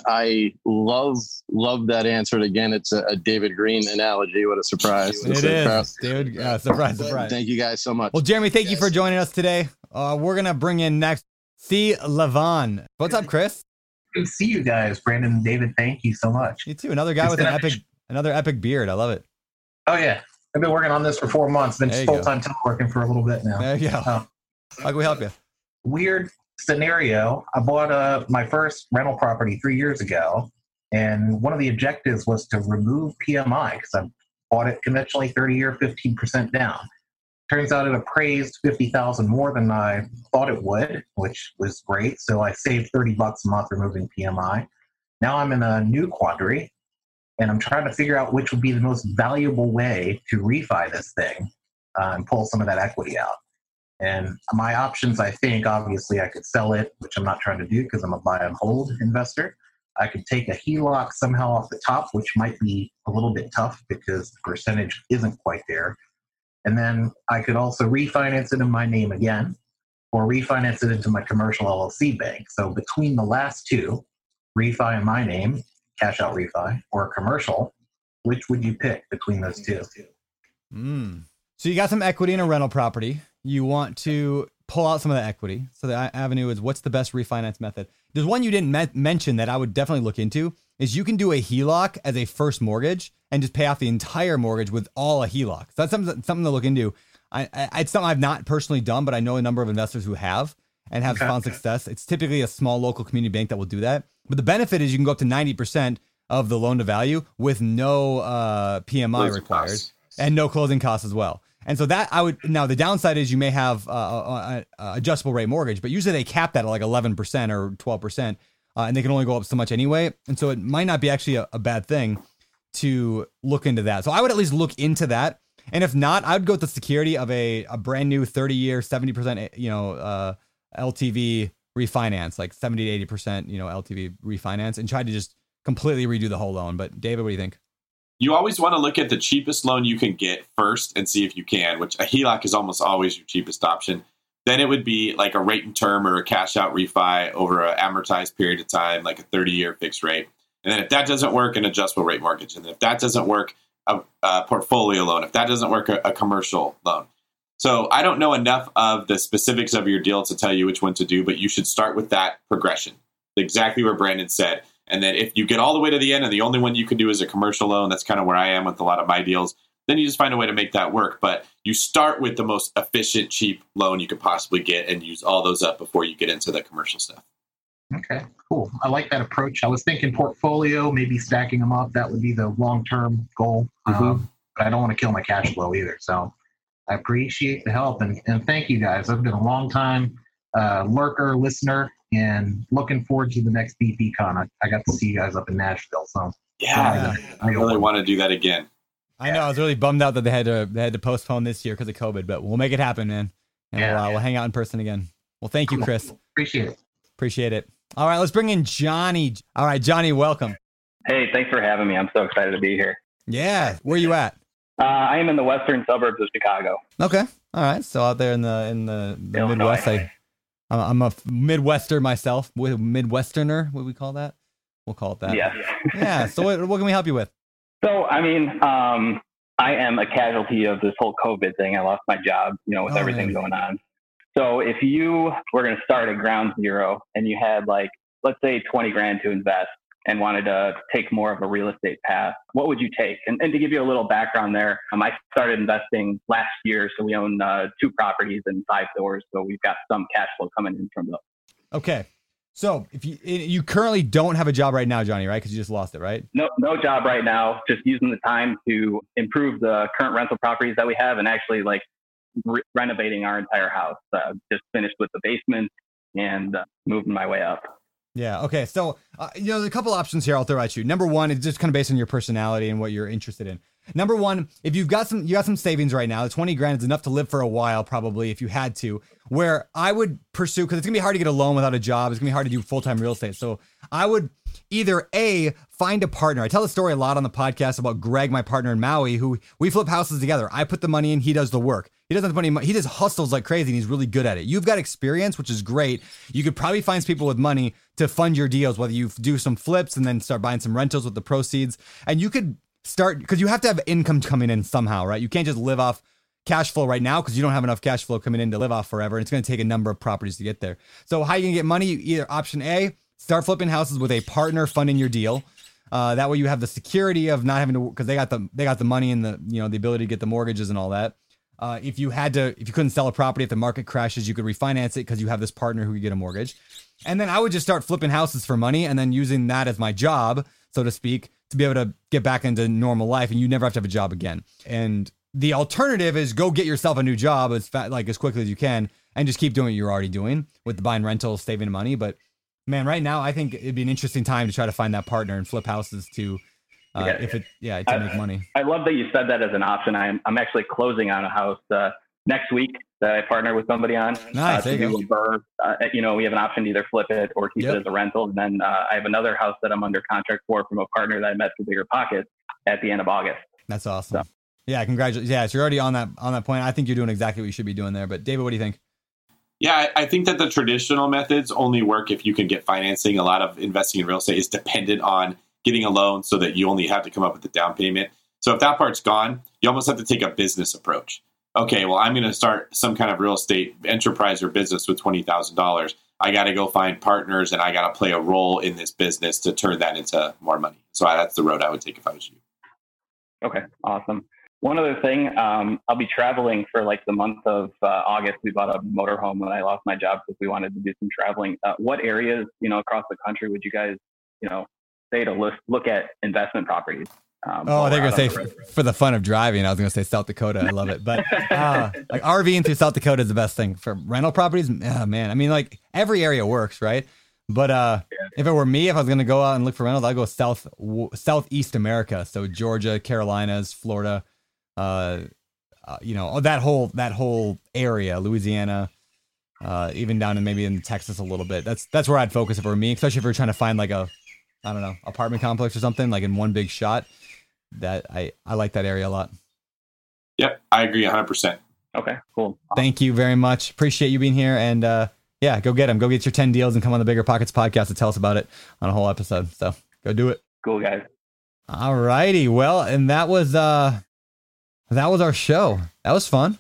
I love, love that answer. And again, it's a, a David Green analogy. What a surprise. It is, surprise. Dude. Yeah, surprise, surprise. Thank you guys so much. Well, Jeremy, thank yes. you for joining us today. Uh, we're going to bring in next C. Levon. What's up, Chris? Good to see you guys, Brandon and David. Thank you so much. You too. Another guy it's with an epic, much. another epic beard. I love it. Oh yeah. I've been working on this for four months, been full-time teleworking for a little bit now. There you go. Um, How can we help you? Weird scenario. I bought uh, my first rental property three years ago, and one of the objectives was to remove P M I because I bought it conventionally thirty-year, fifteen percent down. Turns out it appraised fifty thousand dollars more than I thought it would, which was great. So I saved thirty bucks a month removing P M I. Now I'm in a new quandary. And I'm trying to figure out which would be the most valuable way to refi this thing uh, and pull some of that equity out. And my options, I think, obviously I could sell it, which I'm not trying to do because I'm a buy and hold investor. I could take a HELOC somehow off the top, which might be a little bit tough because the percentage isn't quite there. And then I could also refinance it in my name again or refinance it into my commercial L L C bank. So between the last two, refi in my name, cash out refi, or commercial, which would you pick between those two? Mm. So you got some equity in a rental property. You want to pull out some of the equity. So the avenue is, what's the best refinance method? There's one you didn't me- mention that I would definitely look into is you can do a HELOC as a first mortgage and just pay off the entire mortgage with all a HELOC. So that's something, something to look into. I, I, it's something I've not personally done, but I know a number of investors who have and have found success. It's typically a small local community bank that will do that. But the benefit is you can go up to ninety percent of the loan to value with no uh, P M I required and no closing costs as well. And so that I would, now the downside is you may have uh, a, a adjustable rate mortgage, but usually they cap that at like eleven percent or twelve percent uh, and they can only go up so much anyway. And so it might not be actually a, a bad thing to look into that. So I would at least look into that. And if not, I would go with the security of a, a brand new thirty year, seventy percent, you know, uh, L T V refinance, like seventy to eighty percent, you know, L T V refinance, and try to just completely redo the whole loan. But David, what do you think? You always want to look at the cheapest loan you can get first and see if you can, which a HELOC is almost always your cheapest option. Then it would be like a rate and term or a cash out refi over an amortized period of time, like a thirty year fixed rate. And then if that doesn't work, an adjustable rate mortgage. And if that doesn't work, a, a portfolio loan. If that doesn't work, a, a commercial loan. So I don't know enough of the specifics of your deal to tell you which one to do, but you should start with that progression, exactly where Brandon said. And then if you get all the way to the end and the only one you can do is a commercial loan, that's kind of where I am with a lot of my deals, then you just find a way to make that work. But you start with the most efficient, cheap loan you could possibly get and use all those up before you get into the commercial stuff. Okay, cool. I like that approach. I was thinking portfolio, maybe stacking them up. That would be the long-term goal. Mm-hmm. Um, but I don't want to kill my cash flow either, so I appreciate the help, and, and thank you guys. I've been a long time uh, lurker, listener, and looking forward to the next B P Con. I, I got to see you guys up in Nashville. So yeah, yeah. I really want to do that again. I yeah. know. I was really bummed out that they had to they had to postpone this year because of COVID, but we'll make it happen, man. And yeah, we'll, uh, yeah. we'll hang out in person again. Well, thank you, Chris. Appreciate it. Appreciate it. All right, let's bring in Johnny. All right, Johnny, welcome. Hey, thanks for having me. I'm so excited to be here. Yeah, where are you at? Uh, I am in the western suburbs of Chicago. Okay. All right. So out there in the in the, the Midwest, I, I'm a Midwester myself. Midwesterner, what do we call that? We'll call it that. Yes. Yeah. So what, what can we help you with? So, I mean, um, I am a casualty of this whole COVID thing. I lost my job, you know, with oh, everything man. going on. So if you were going to start at ground zero and you had like, let's say twenty grand to invest and wanted to take more of a real estate path, what would you take? And, and to give you a little background there, um, I started investing last year. So we own uh, two properties and five doors. So we've got some cash flow coming in from those. Okay. So if you you currently don't have a job right now, Johnny, right? Because you just lost it, right? No, no job right now. Just using the time to improve the current rental properties that we have and actually like re- renovating our entire house. Uh, just finished with the basement and uh, moving my way up. Yeah. Okay. So, uh, you know, there's a couple options here I'll throw at you. Number one is just kind of based on your personality and what you're interested in. Number one, if you've got some, you got some savings right now, the twenty grand is enough to live for a while, probably, if you had to, where I would pursue, because it's gonna be hard to get a loan without a job. It's gonna be hard to do full-time real estate. So I would either A, find a partner. I tell a story a lot on the podcast about Greg, my partner in Maui, who we flip houses together. I put the money in, he does the work. He doesn't have money. He just hustles like crazy and he's really good at it. You've got experience, which is great. You could probably find people with money to fund your deals, whether you do some flips and then start buying some rentals with the proceeds. And you could start, because you have to have income coming in somehow, right? You can't just live off cash flow right now because you don't have enough cash flow coming in to live off forever. And it's going to take a number of properties to get there. So how you can get money? You either option A, start flipping houses with a partner funding your deal. Uh, that way you have the security of not having to, because they got the they got the money and the, you know, the ability to get the mortgages and all that. Uh, if you had to, if you couldn't sell a property, if the market crashes, you could refinance it because you have this partner who could get a mortgage. And then I would just start flipping houses for money and then using that as my job, so to speak, to be able to get back into normal life and you never have to have a job again. And the alternative is go get yourself a new job as fa- like as quickly as you can and just keep doing what you're already doing with the buying rentals, saving money. But man, right now, I think it'd be an interesting time to try to find that partner and flip houses to uh, yeah, if it, yeah, to I, make money. I love that you said that as an option. I'm, I'm actually closing on a house uh, next week that I partner with somebody on. Nice. Uh, you, BRRRR, uh, you know, we have an option to either flip it or keep yep. it as a rental. And then uh, I have another house that I'm under contract for from a partner that I met through BiggerPockets at the end of August. That's awesome. So. Yeah, congratulations. Yeah, so you're already on that on that point. I think you're doing exactly what you should be doing there. But David, what do you think? Yeah, I think that the traditional methods only work if you can get financing. A lot of investing in real estate is dependent on getting a loan so that you only have to come up with the down payment. So if that part's gone, you almost have to take a business approach. Okay, well, I'm going to start some kind of real estate enterprise or business with twenty thousand dollars. I got to go find partners and I got to play a role in this business to turn that into more money. So that's the road I would take if I was you. Okay, awesome. One other thing, um, I'll be traveling for like the month of uh, August. We bought a motorhome when I lost my job because we wanted to do some traveling. Uh, what areas, you know, across the country would you guys, you know, say to list, look at investment properties? Um, oh, they're going to say the road, for the fun of driving. I was going to say South Dakota. I love it. But uh, like RVing through South Dakota is the best thing for rental properties. Oh, man, I mean, like every area works, right? But uh, yeah. if it were me, if I was going to go out and look for rentals, I'd go south, w- Southeast America. So Georgia, Carolinas, Florida. Uh, uh, you know, that whole, that whole area, Louisiana, uh, even down in maybe in Texas a little bit. That's, that's where I'd focus if it were me, especially if you're trying to find like a, I don't know, apartment complex or something like in one big shot. That I, I like that area a lot. Yep. I agree a hundred percent. Okay, cool. Thank you very much. Appreciate you being here. And, uh, yeah, go get them, go get your ten deals and come on the BiggerPockets podcast to tell us about it on a whole episode. So go do it. Cool guys. All righty. Well, and that was, uh, That was our show. That was fun.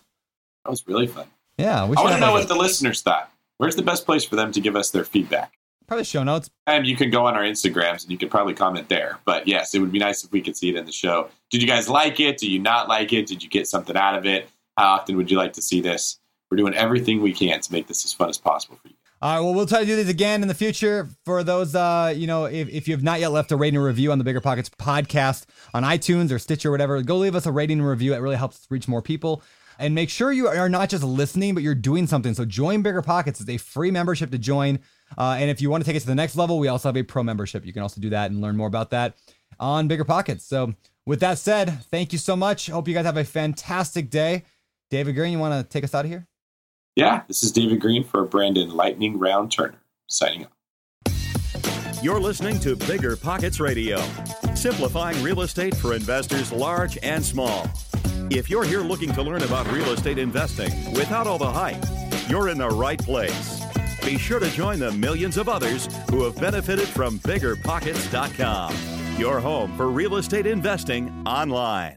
That was really fun. Yeah. We I want to know what the listeners thought. Where's the best place for them to give us their feedback? Probably show notes. And you can go on our Instagrams and you could probably comment there. But yes, it would be nice if we could see it in the show. Did you guys like it? Do you not like it? Did you get something out of it? How often would you like to see this? We're doing everything we can to make this as fun as possible for you. All right. Well, we'll try to do these again in the future. For those, uh, you know, if, if you have not yet left a rating or review on the BiggerPockets podcast on iTunes or Stitcher or whatever, go leave us a rating and review. It really helps reach more people. And make sure you are not just listening, but you're doing something. So join BiggerPockets. It's a free membership to join. Uh, and if you want to take it to the next level, we also have a pro membership. You can also do that and learn more about that on BiggerPockets. So with that said, thank you so much. Hope you guys have a fantastic day. David Green, you want to take us out of here? Yeah, this is David Green for Brandon Lightning Round Turner, signing off. You're listening to BiggerPockets Radio, simplifying real estate for investors large and small. If you're here looking to learn about real estate investing without all the hype, you're in the right place. Be sure to join the millions of others who have benefited from bigger pockets dot com, your home for real estate investing online.